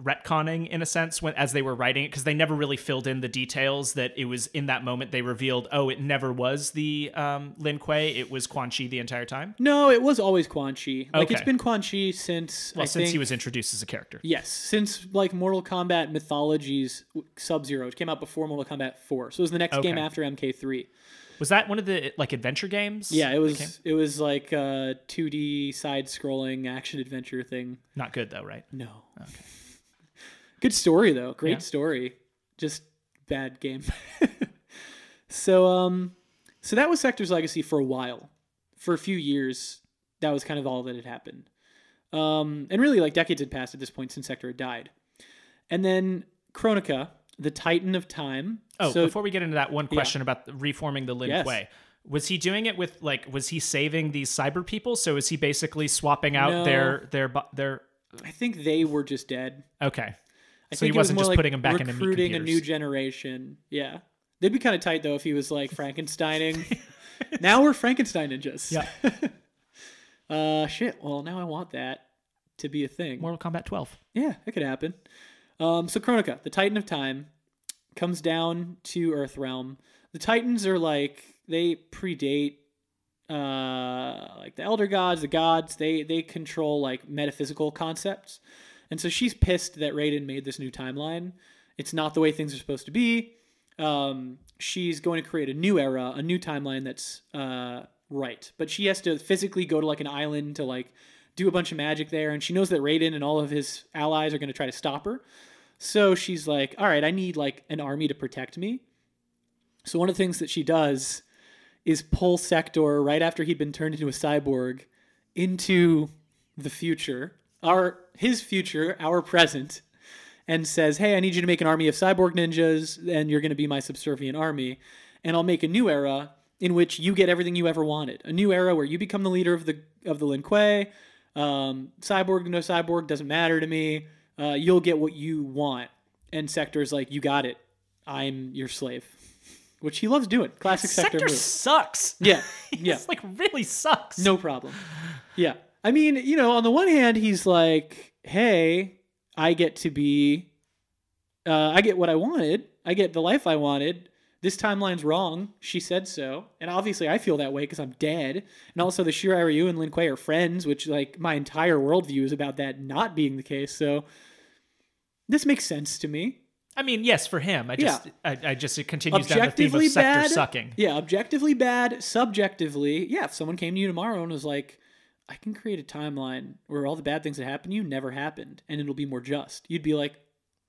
retconning in a sense when as they were writing it because they never really filled in the details that it was in that moment they revealed. Oh, it never was the um, Lin Kuei; it was Quan Chi the entire time. No, it was always Quan Chi. Like okay. It's been Quan Chi since well, I since think, he was introduced as a character. Yes, since like Mortal Kombat Mythologies Sub-Zero, which came out before Mortal Kombat four, so it was the next okay. game after M K three. Was that one of the like adventure games? Yeah, it was. It was like a two D side-scrolling action-adventure thing. Not good though, right? No. Okay. Good story though. Great yeah. story. Just bad game. so, um, so that was Sektor's legacy for a while. For a few years, that was kind of all that had happened. Um, and really, like decades had passed at this point since Sektor had died. And then Kronika, the Titan of Time. Oh, so, before we get into that one question yeah. about reforming the Lin Kuei, yes. was he doing it with like? Was he saving these cyber people? So is he basically swapping out no, their their their? I think they were just dead. Okay, I so think he wasn't was just like putting them back in the recruiting a new generation. Yeah, they'd be kind of tight though if he was like Frankensteining. Now we're Frankenstein ninjas. Yeah. uh, shit. Well, now I want that to be a thing. Mortal Kombat twelve. Yeah, it could happen. Um, so Kronika, the Titan of Time, comes down to Earthrealm. The Titans are like, they predate uh, like the Elder Gods, the gods. They they control like metaphysical concepts. And so she's pissed that Raiden made this new timeline. It's not the way things are supposed to be. Um, she's going to create a new era, a new timeline that's uh, right. But she has to physically go to like an island to like do a bunch of magic there. And she knows that Raiden and all of his allies are going to try to stop her. So she's like, all right, I need like an army to protect me. So one of the things that she does is pull Sektor, right after he'd been turned into a cyborg, into the future, our his future, our present, and says, hey, I need you to make an army of cyborg ninjas, and you're going to be my subservient army, and I'll make a new era in which you get everything you ever wanted. A new era where you become the leader of the of the Lin Kuei. Um, cyborg, no cyborg, doesn't matter to me. Uh, you'll get what you want. And Sektor's like, you got it. I'm your slave. Which he loves doing. Classic Sektor. Sektor sucks. Yeah. Yeah. It's like really sucks. No problem. Yeah. I mean, you know, on the one hand, he's like, hey, I get to be, uh, I get what I wanted. I get the life I wanted. This timeline's wrong. She said so. And obviously I feel that way because I'm dead. And also the Shiryu and Lin Kuei are friends, which like my entire worldview is about that not being the case. So this makes sense to me. I mean, yes, for him. I just, yeah. I, I just, it continues down the theme of Sektor bad, sucking. Yeah, objectively bad, subjectively. Yeah, if someone came to you tomorrow and was like, I can create a timeline where all the bad things that happened to you never happened, and it'll be more just. You'd be like,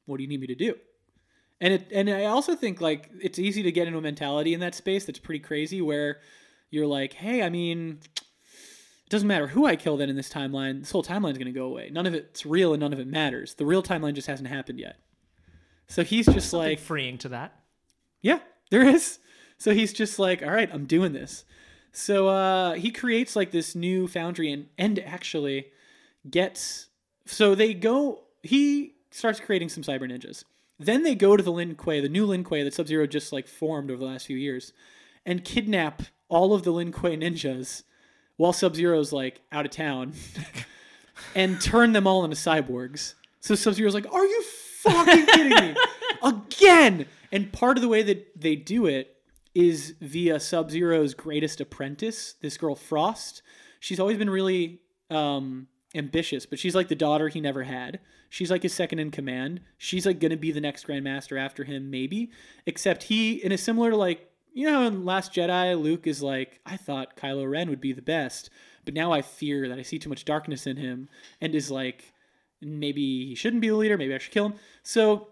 what do you need me to do? And it, and I also think like it's easy to get into a mentality in that space that's pretty crazy where you're like, hey, I mean, it doesn't matter who I kill then in this timeline. This whole timeline's going to go away. None of it's real and none of it matters. The real timeline just hasn't happened yet. So he's just Something like freeing to that. Yeah, there is. So he's just like, all right, I'm doing this. So uh, he creates like this new foundry and, and actually gets, so they go, he starts creating some cyber ninjas. Then they go to the Lin Kuei, the new Lin Kuei that Sub-Zero just like formed over the last few years and kidnap all of the Lin Kuei ninjas while Sub-Zero's like out of town and turn them all into cyborgs. So Sub-Zero's like, are you fucking kidding me again? And part of the way that they do it is via Sub-Zero's greatest apprentice, this girl Frost. She's always been really um ambitious, but she's like the daughter he never had. She's like his second in command. She's like gonna be the next grandmaster after him, maybe, except he, in a similar, like, you know, in Last Jedi, Luke is like, I thought Kylo Ren would be the best, but now I fear that I see too much darkness in him, and is like, maybe he shouldn't be the leader. Maybe I should kill him. So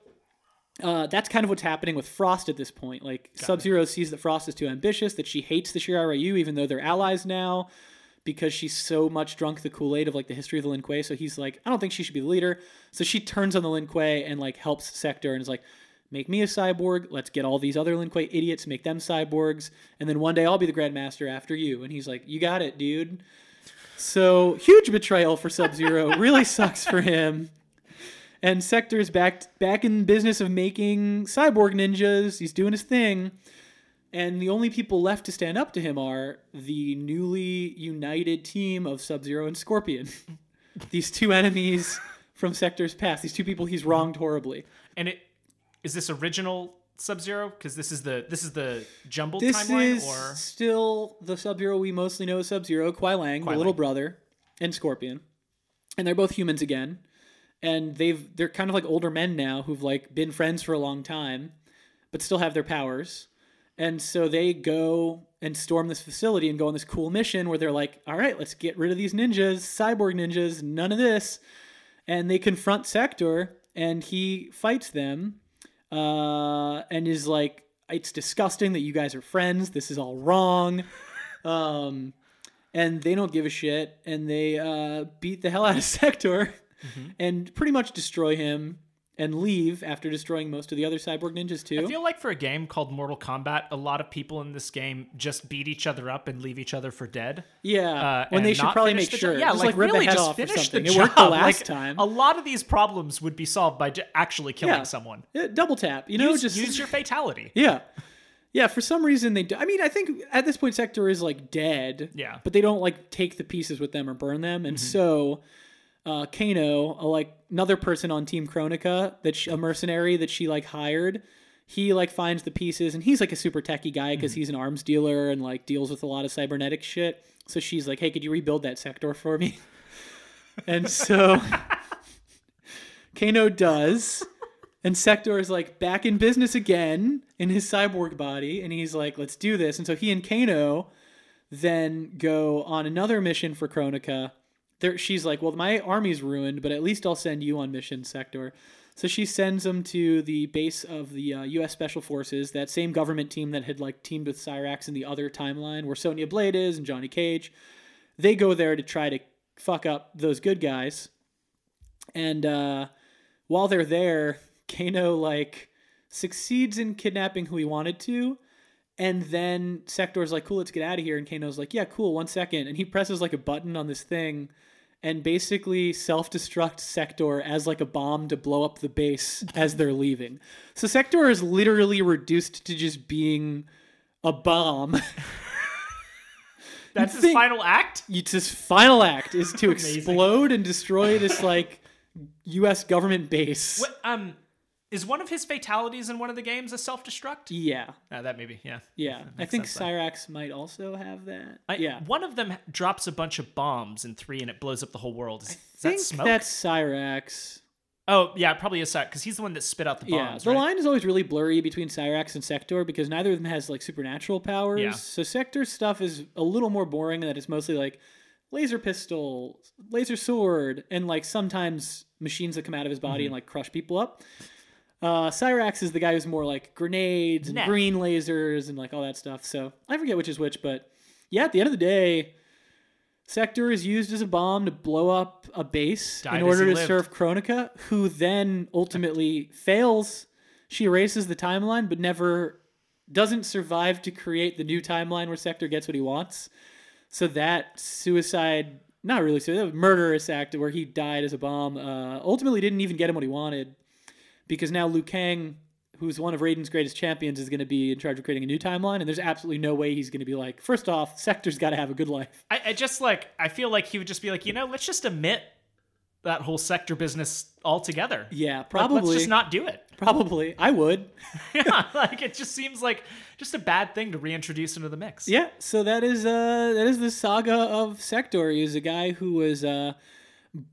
uh, that's kind of what's happening with Frost at this point. Like Got Sub-Zero it. sees that Frost is too ambitious, that she hates the Shiryu, even though they're allies now, because she's so much drunk the Kool-Aid of like the history of the Lin Kuei. So he's like, I don't think she should be the leader. So she turns on the Lin Kuei and like helps Sektor and is like, make me a cyborg. Let's get all these other Lin Kuei idiots, make them cyborgs. And then one day I'll be the Grandmaster after you. And he's like, you got it, dude. So, huge betrayal for Sub-Zero. Really sucks for him. And Sektor's back, back in the business of making cyborg ninjas. He's doing his thing. And the only people left to stand up to him are the newly united team of Sub-Zero and Scorpion. These two enemies from Sektor's past. These two people he's wronged horribly. And it is this original Sub-Zero? Because this is the this is the jumbled this timeline? This is or? still the Sub-Zero we mostly know as Sub-Zero, Kuai Liang, Kuai the little Liang. brother, and Scorpion. And they're both humans again. And they've, they're kind of like older men now who've like been friends for a long time, but still have their powers. And so they go and storm this facility and go on this cool mission where they're like, all right, let's get rid of these ninjas, cyborg ninjas, none of this. And they confront Sektor and he fights them. Uh, and is like, it's disgusting that you guys are friends. This is all wrong. Um, and they don't give a shit. And they, uh, beat the hell out of Sektor mm-hmm. and pretty much destroy him and leave after destroying most of the other cyborg ninjas too. I feel like for a game called Mortal Kombat, a lot of people in this game just beat each other up and leave each other for dead. Yeah. Uh, when they should probably make sure. Job. Yeah, just like, like really just finish the job. It worked the last like, time. A lot of these problems would be solved by actually killing yeah. someone. Double tap. You know, use, just use your fatality. Yeah. Yeah, for some reason they do. I mean, I think at this point Sektor is like dead. Yeah. But they don't like take the pieces with them or burn them. And mm-hmm. so Uh, Kano, a, like another person on Team Kronika, that she, a mercenary that she like hired, he like finds the pieces and he's like a super techie guy because mm-hmm. he's an arms dealer and like deals with a lot of cybernetic shit. So she's like, hey, could you rebuild that Sektor for me? And so Kano does. And Sektor is like back in business again in his cyborg body. And he's like, let's do this. And so he and Kano then go on another mission for Kronika. There, she's like, well, my army's ruined, but at least I'll send you on mission, Sektor. So she sends them to the base of the uh, U S Special Forces, that same government team that had like teamed with Cyrax in the other timeline where Sonya Blade is and Johnny Cage. They go there to try to fuck up those good guys. And uh, while they're there, Kano like succeeds in kidnapping who he wanted to. And then Sektor's like, cool, let's get out of here. And Kano's like, yeah, cool, one second. And he presses like a button on this thing and basically self-destructs Sektor as like a bomb to blow up the base as they're leaving. So Sektor is literally reduced to just being a bomb. That's his final act? It's his final act is to explode and destroy this like U S government base. What, um... Is one of his fatalities in one of the games a self-destruct? Yeah. Oh, that maybe, yeah. Yeah. I think Cyrax might also have that. I, yeah. One of them drops a bunch of bombs in three and it blows up the whole world. Is, I is think that smoke? That's Cyrax. Oh, yeah, probably is Cyrax, because he's the one that spit out the bombs, yeah. The right? line is always really blurry between Cyrax and Sektor because neither of them has, like, supernatural powers. Yeah. So Sektor's stuff is a little more boring in that it's mostly, like, laser pistol, laser sword, and, like, sometimes machines that come out of his body mm-hmm. and, like, crush people up. Uh, Cyrax is the guy who's more like grenades and nah. green lasers and like all that stuff. So I forget which is which, but yeah, at the end of the day, Sektor is used as a bomb to blow up a base Died in order to lived. serve Kronika, who then ultimately fails. She erases the timeline, but never doesn't survive to create the new timeline where Sektor gets what he wants. So that suicide, not really suicide, murderous act where he died as a bomb, uh, ultimately didn't even get him what he wanted. Because now Liu Kang, who's one of Raiden's greatest champions, is going to be in charge of creating a new timeline. And there's absolutely no way he's going to be like, first off, Sektor's got to have a good life. I, I just like, I feel like he would just be like, you know, let's just omit that whole Sektor business altogether. Yeah, probably. Like, let's just not do it. Probably. I would. Yeah, like it just seems like just a bad thing to reintroduce into the mix. Yeah, so that is uh, that is the saga of Sektor. He was a guy who was... Uh,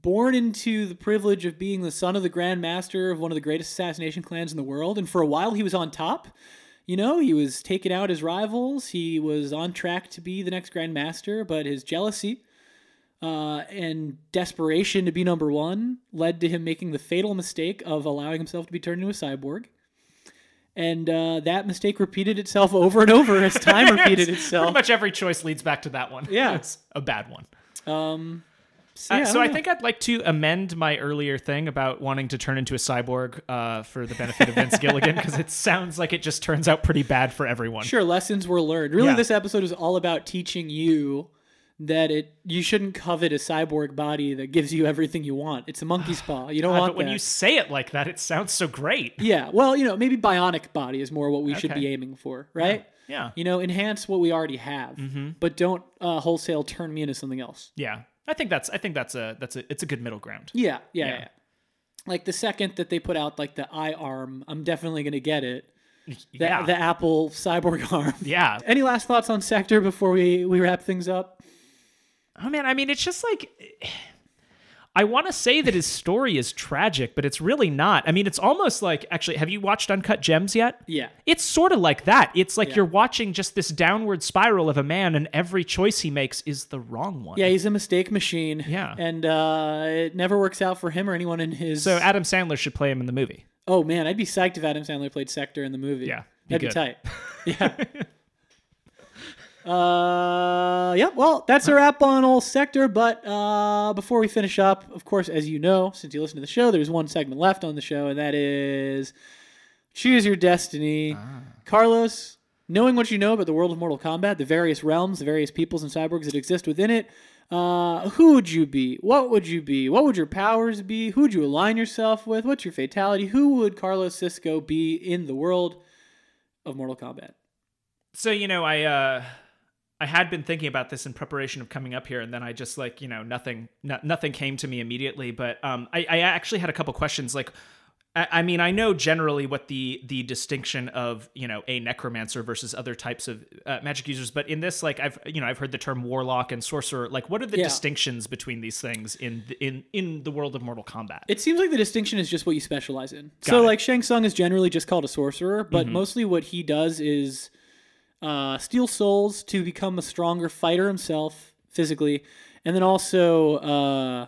born into the privilege of being the son of the Grand Master of one of the greatest assassination clans in the world. And for a while he was on top, you know, he was taking out his rivals. He was on track to be the next Grand Master, but his jealousy uh, and desperation to be number one led to him making the fatal mistake of allowing himself to be turned into a cyborg. And uh, that mistake repeated itself over and over as time repeated itself. Pretty much every choice leads back to that one. Yeah. It's a bad one. Um, So, yeah, uh, so I, I think I'd like to amend my earlier thing about wanting to turn into a cyborg uh, for the benefit of Vince Gilligan, because it sounds like it just turns out pretty bad for everyone. Sure, lessons were learned. Really, yeah. This episode is all about teaching you that it you shouldn't covet a cyborg body that gives you everything you want. It's a monkey's paw. You don't God, want but when that. You say it like that, it sounds so great. Yeah, well, you know, maybe bionic body is more what we okay. should be aiming for, right? Yeah. yeah. You know, enhance what we already have, mm-hmm. but don't uh, wholesale turn me into something else. Yeah. I think that's I think that's a that's a it's a good middle ground. Yeah, yeah, yeah. yeah. Like the second that they put out like the eye arm, I'm definitely going to get it. The, yeah. the Apple cyborg arm. Yeah. Any last thoughts on Sektor before we, we wrap things up? Oh man, I mean it's just like I want to say that his story is tragic, but it's really not. I mean, it's almost like, actually, have you watched Uncut Gems yet? Yeah. It's sort of like that. It's like yeah. you're watching just this downward spiral of a man, and every choice he makes is the wrong one. Yeah, he's a mistake machine. Yeah. And uh, it never works out for him or anyone in his... So Adam Sandler should play him in the movie. Oh, man, I'd be psyched if Adam Sandler played Sektor in the movie. Yeah. Be That'd good. be tight. Yeah. Uh, yeah, well, that's a wrap on old Sektor, but uh, before we finish up, of course, as you know, since you listen to the show, there's one segment left on the show, and that is Choose Your Destiny. Ah. Carlos, knowing what you know about the world of Mortal Kombat, the various realms, the various peoples and cyborgs that exist within it, uh, who would you be? What would you be? What would your powers be? Who would you align yourself with? What's your fatality? Who would Carlos Cisco be in the world of Mortal Kombat? So, you know, I... Uh... I had been thinking about this in preparation of coming up here, and then I just like, you know, nothing, no, nothing came to me immediately. But um, I, I actually had a couple questions like, I mean, I know generally what the the distinction of, you know, a necromancer versus other types of uh, magic users, but in this, like, I've you know I've heard the term warlock and sorcerer. Like, what are the yeah. distinctions between these things in the, in in the world of Mortal Kombat? It seems like the distinction is just what you specialize in. Got so, it. Like, Shang Tsung is generally just called a sorcerer, but mm-hmm. mostly what he does is uh, steal souls to become a stronger fighter himself physically, and then also. Uh,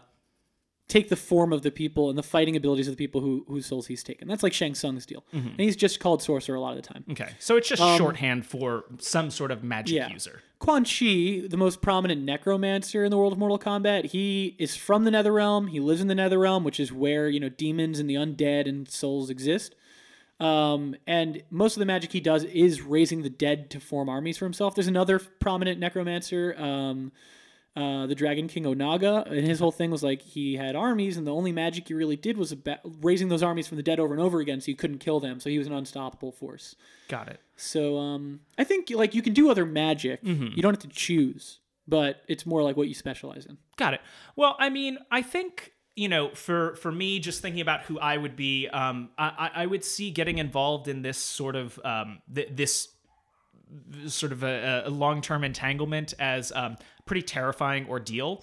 take the form of the people and the fighting abilities of the people who, whose souls he's taken. That's like Shang Tsung's deal. Mm-hmm. And he's just called sorcerer a lot of the time. Okay. So it's just um, shorthand for some sort of magic yeah. user. Quan Chi, the most prominent necromancer in the world of Mortal Kombat, he is from the Netherrealm. He lives in the Netherrealm, which is where, you know, demons and the undead and souls exist. Um, and most of the magic he does is raising the dead to form armies for himself. There's another prominent necromancer, um, Uh, the Dragon King Onaga, and his whole thing was like he had armies, and the only magic he really did was about raising those armies from the dead over and over again, so you couldn't kill them. So he was an unstoppable force. Got it. So um, I think like you can do other magic. Mm-hmm. You don't have to choose, but it's more like what you specialize in. Got it. Well, I mean, I think you know, for for me, just thinking about who I would be, um, I, I would see getting involved in this sort of um, th- this. sort of a, a long-term entanglement as um pretty terrifying ordeal.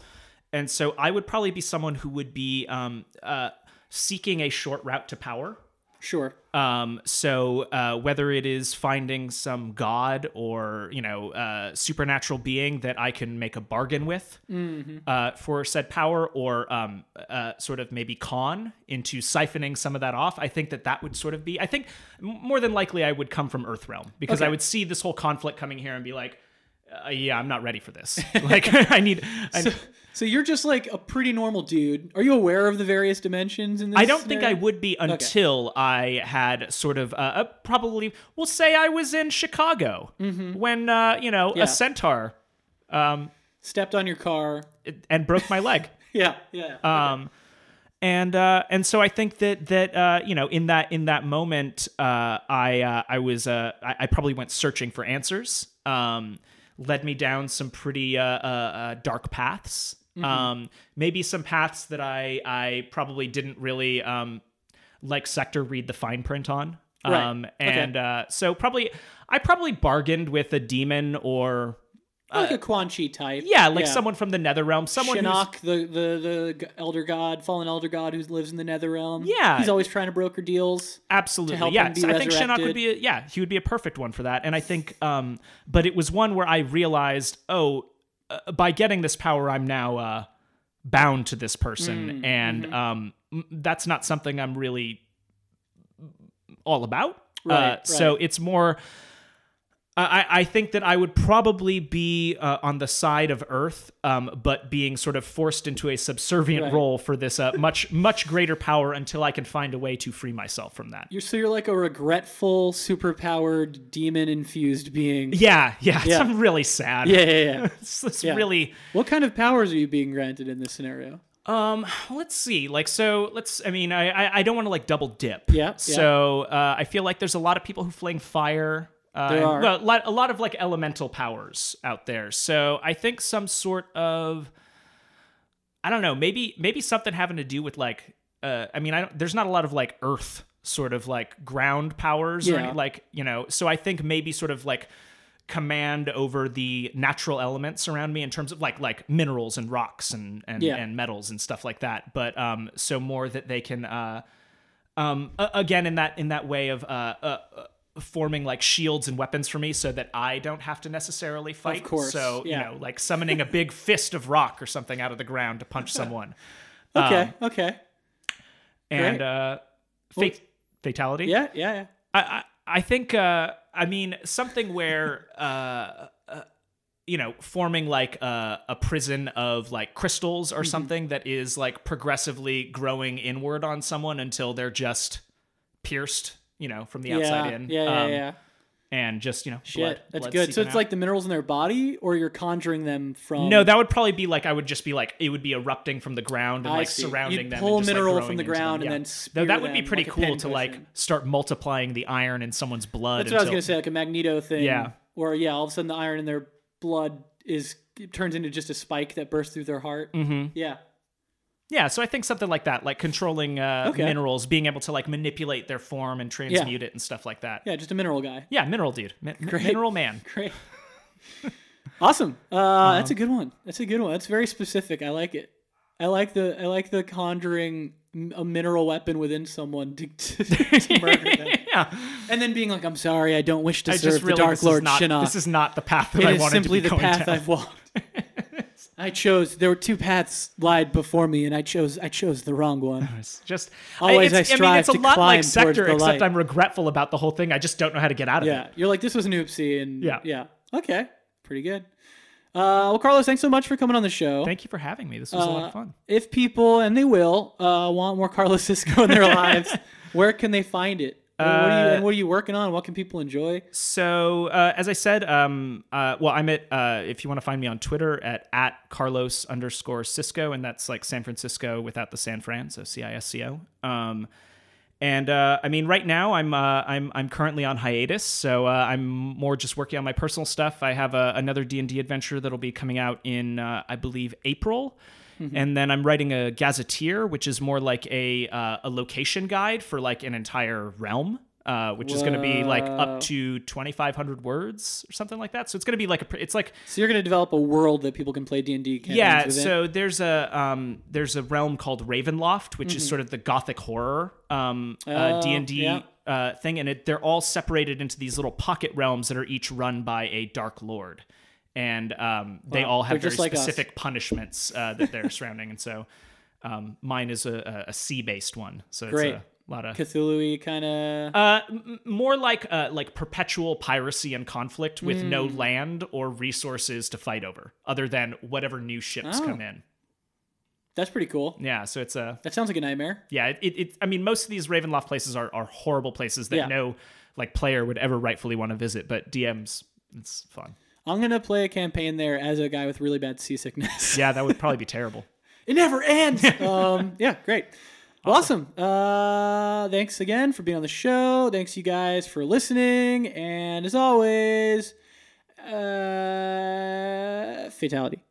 And so I would probably be someone who would be um, uh, seeking a short route to power. Sure. Um, so uh, whether it is finding some god or, you know, uh, supernatural being that I can make a bargain with mm-hmm. uh, for said power or um, uh, sort of maybe con into siphoning some of that off, I think that that would sort of be, I think more than likely I would come from Earthrealm because okay. I would see this whole conflict coming here and be like, Uh, yeah, I'm not ready for this. Like, I need. I so, so you're just like a pretty normal dude. Are you aware of the various dimensions in this? I don't scenario? think I would be until okay. I had sort of uh, probably. We'll say I was in Chicago mm-hmm. when uh, you know yeah. a centaur um, stepped on your car and broke my leg. yeah, yeah. Um, okay. And uh, and so I think that that uh, you know in that in that moment uh, I uh, I was uh, I, I probably went searching for answers. Um, led me down some pretty uh, uh, uh, dark paths. Mm-hmm. Um, maybe some paths that I I probably didn't really um, like sector read the fine print on. Right. Um, and okay. uh, so probably I probably bargained with a demon or uh, like a Quan Chi type. Yeah, like yeah. someone from the Netherrealm. Someone Shinnok, the, the the elder god, fallen elder god who lives in the Netherrealm. Yeah, he's always trying to broker deals. Absolutely. To help yeah, him be so I think Shinnok would be. A, yeah, he would be a perfect one for that. And I think, um, but it was one where I realized, oh, uh, by getting this power, I'm now uh, bound to this person, mm, and mm-hmm. um, that's not something I'm really all about. Right. Uh, right. So it's more. I, I think that I would probably be uh, on the side of Earth, um, but being sort of forced into a subservient right. role for this uh, much, much greater power until I can find a way to free myself from that. You're, so you're like a regretful, superpowered, demon-infused being. Yeah, yeah. yeah. I'm really sad. Yeah, yeah, yeah. it's, it's yeah. really... What kind of powers are you being granted in this scenario? Um, let's see. Like, so let's, I mean, I, I, I don't want to like double dip. Yeah. yeah. So uh, I feel like there's a lot of people who fling fire... Uh, there are. Well, a lot, a lot of like elemental powers out there. So I think some sort of, I don't know, maybe maybe something having to do with like, uh, I mean, I don't, there's not a lot of like earth sort of like ground powers yeah. or any, like, you know, so I think maybe sort of like command over the natural elements around me in terms of like like minerals and rocks and, and, yeah. and metals and stuff like that. But um, so more that they can, uh, um, again, in that in that way of, uh, uh forming like shields and weapons for me so that I don't have to necessarily fight. Of course. So, yeah. you know, like summoning a big fist of rock or something out of the ground to punch someone. okay. Um, okay. And, Great. uh, fat- well, fatality. Yeah. Yeah. yeah. I, I, I think, uh, I mean, something where, uh, uh, you know, forming like a, a prison of like crystals or mm-hmm. something that is like progressively growing inward on someone until they're just pierced. You know, from the outside yeah, in. Yeah, yeah, um, yeah. And just, you know, Shit, blood. That's blood good. So it's out. Like the minerals in their body, or you're conjuring them from... No, that would probably be like, I would just be like, it would be erupting from the ground and I like see. surrounding You'd them. Pull and just mineral like from the ground and yeah. then spear Though That would be pretty like cool to like start multiplying the iron in someone's blood. That's until... what I was going to say, like a Magneto thing. Yeah. Or yeah, all of a sudden the iron in their blood is turns into just a spike that bursts through their heart. Mm-hmm. Yeah. Yeah, so I think something like that, like controlling uh, okay. minerals, being able to like manipulate their form and transmute yeah. it and stuff like that. Yeah, just a mineral guy. Yeah, mineral dude. Mi- Great. Mineral man. Great. Awesome. Uh, um, that's a good one. That's a good one. That's very specific. I like it. I like the I like the conjuring a mineral weapon within someone to, to, to murder them. Yeah. And then being like, I'm sorry, I don't wish to I serve the Dark Lord Shinnok. This is not the path that it I wanted to be going down. It is simply the path I've walked. I chose, there were two paths lied before me, and I chose I chose the wrong one. It's just, Always I, it's, I strive I mean, it's a to lot climb like Sector, except light. I'm regretful about the whole thing. I just don't know how to get out of yeah. it. Yeah, you're like, this was an oopsie, and yeah. yeah. Okay, pretty good. Uh, well, Carlos, thanks so much for coming on the show. Thank you for having me. This was uh, a lot of fun. If people, and they will, uh, want more Carlos Cisco in their lives, where can they find it? Uh, what are you, and what are you working on? What can people enjoy? So, uh, as I said, um, uh, well, I'm at, uh, if you want to find me on Twitter, at, at Carlos underscore Cisco, and that's like San Francisco without the San Fran, so C I S C O. Um, and uh, I mean, right now I'm uh, I'm I'm currently on hiatus, so uh, I'm more just working on my personal stuff. I have a, another D and D adventure that'll be coming out in, uh, I believe, April. Mm-hmm. And then I'm writing a gazetteer, which is more like a uh, a location guide for like an entire realm, uh, which Whoa. Is going to be like up to twenty-five hundred words or something like that. So it's going to be like a it's like so you're going to develop a world that people can play D and D campaigns yeah. within. So there's a um, there's a realm called Ravenloft, which mm-hmm. is sort of the Gothic horror um, uh, D and D yeah. uh, thing, and it, they're all separated into these little pocket realms that are each run by a Dark Lord. And um, they wow. all have they're very like specific us. punishments uh, that they're surrounding. And so um, mine is a, a sea-based one. So Great. It's a lot of... Cthulhu-y kind of... Uh, m- more like uh, like perpetual piracy and conflict with mm. no land or resources to fight over, other than whatever new ships oh. come in. That's pretty cool. Yeah, so it's a... That sounds like a nightmare. Yeah, it. it, it I mean, most of these Ravenloft places are, are horrible places that yeah. no like player would ever rightfully want to visit, but D Ms, it's fun. I'm going to play a campaign there as a guy with really bad seasickness. Yeah, that would probably be terrible. It never ends. um, yeah, great. Awesome. awesome. Uh, thanks again for being on the show. Thanks, you guys, for listening. And as always, uh, fatality.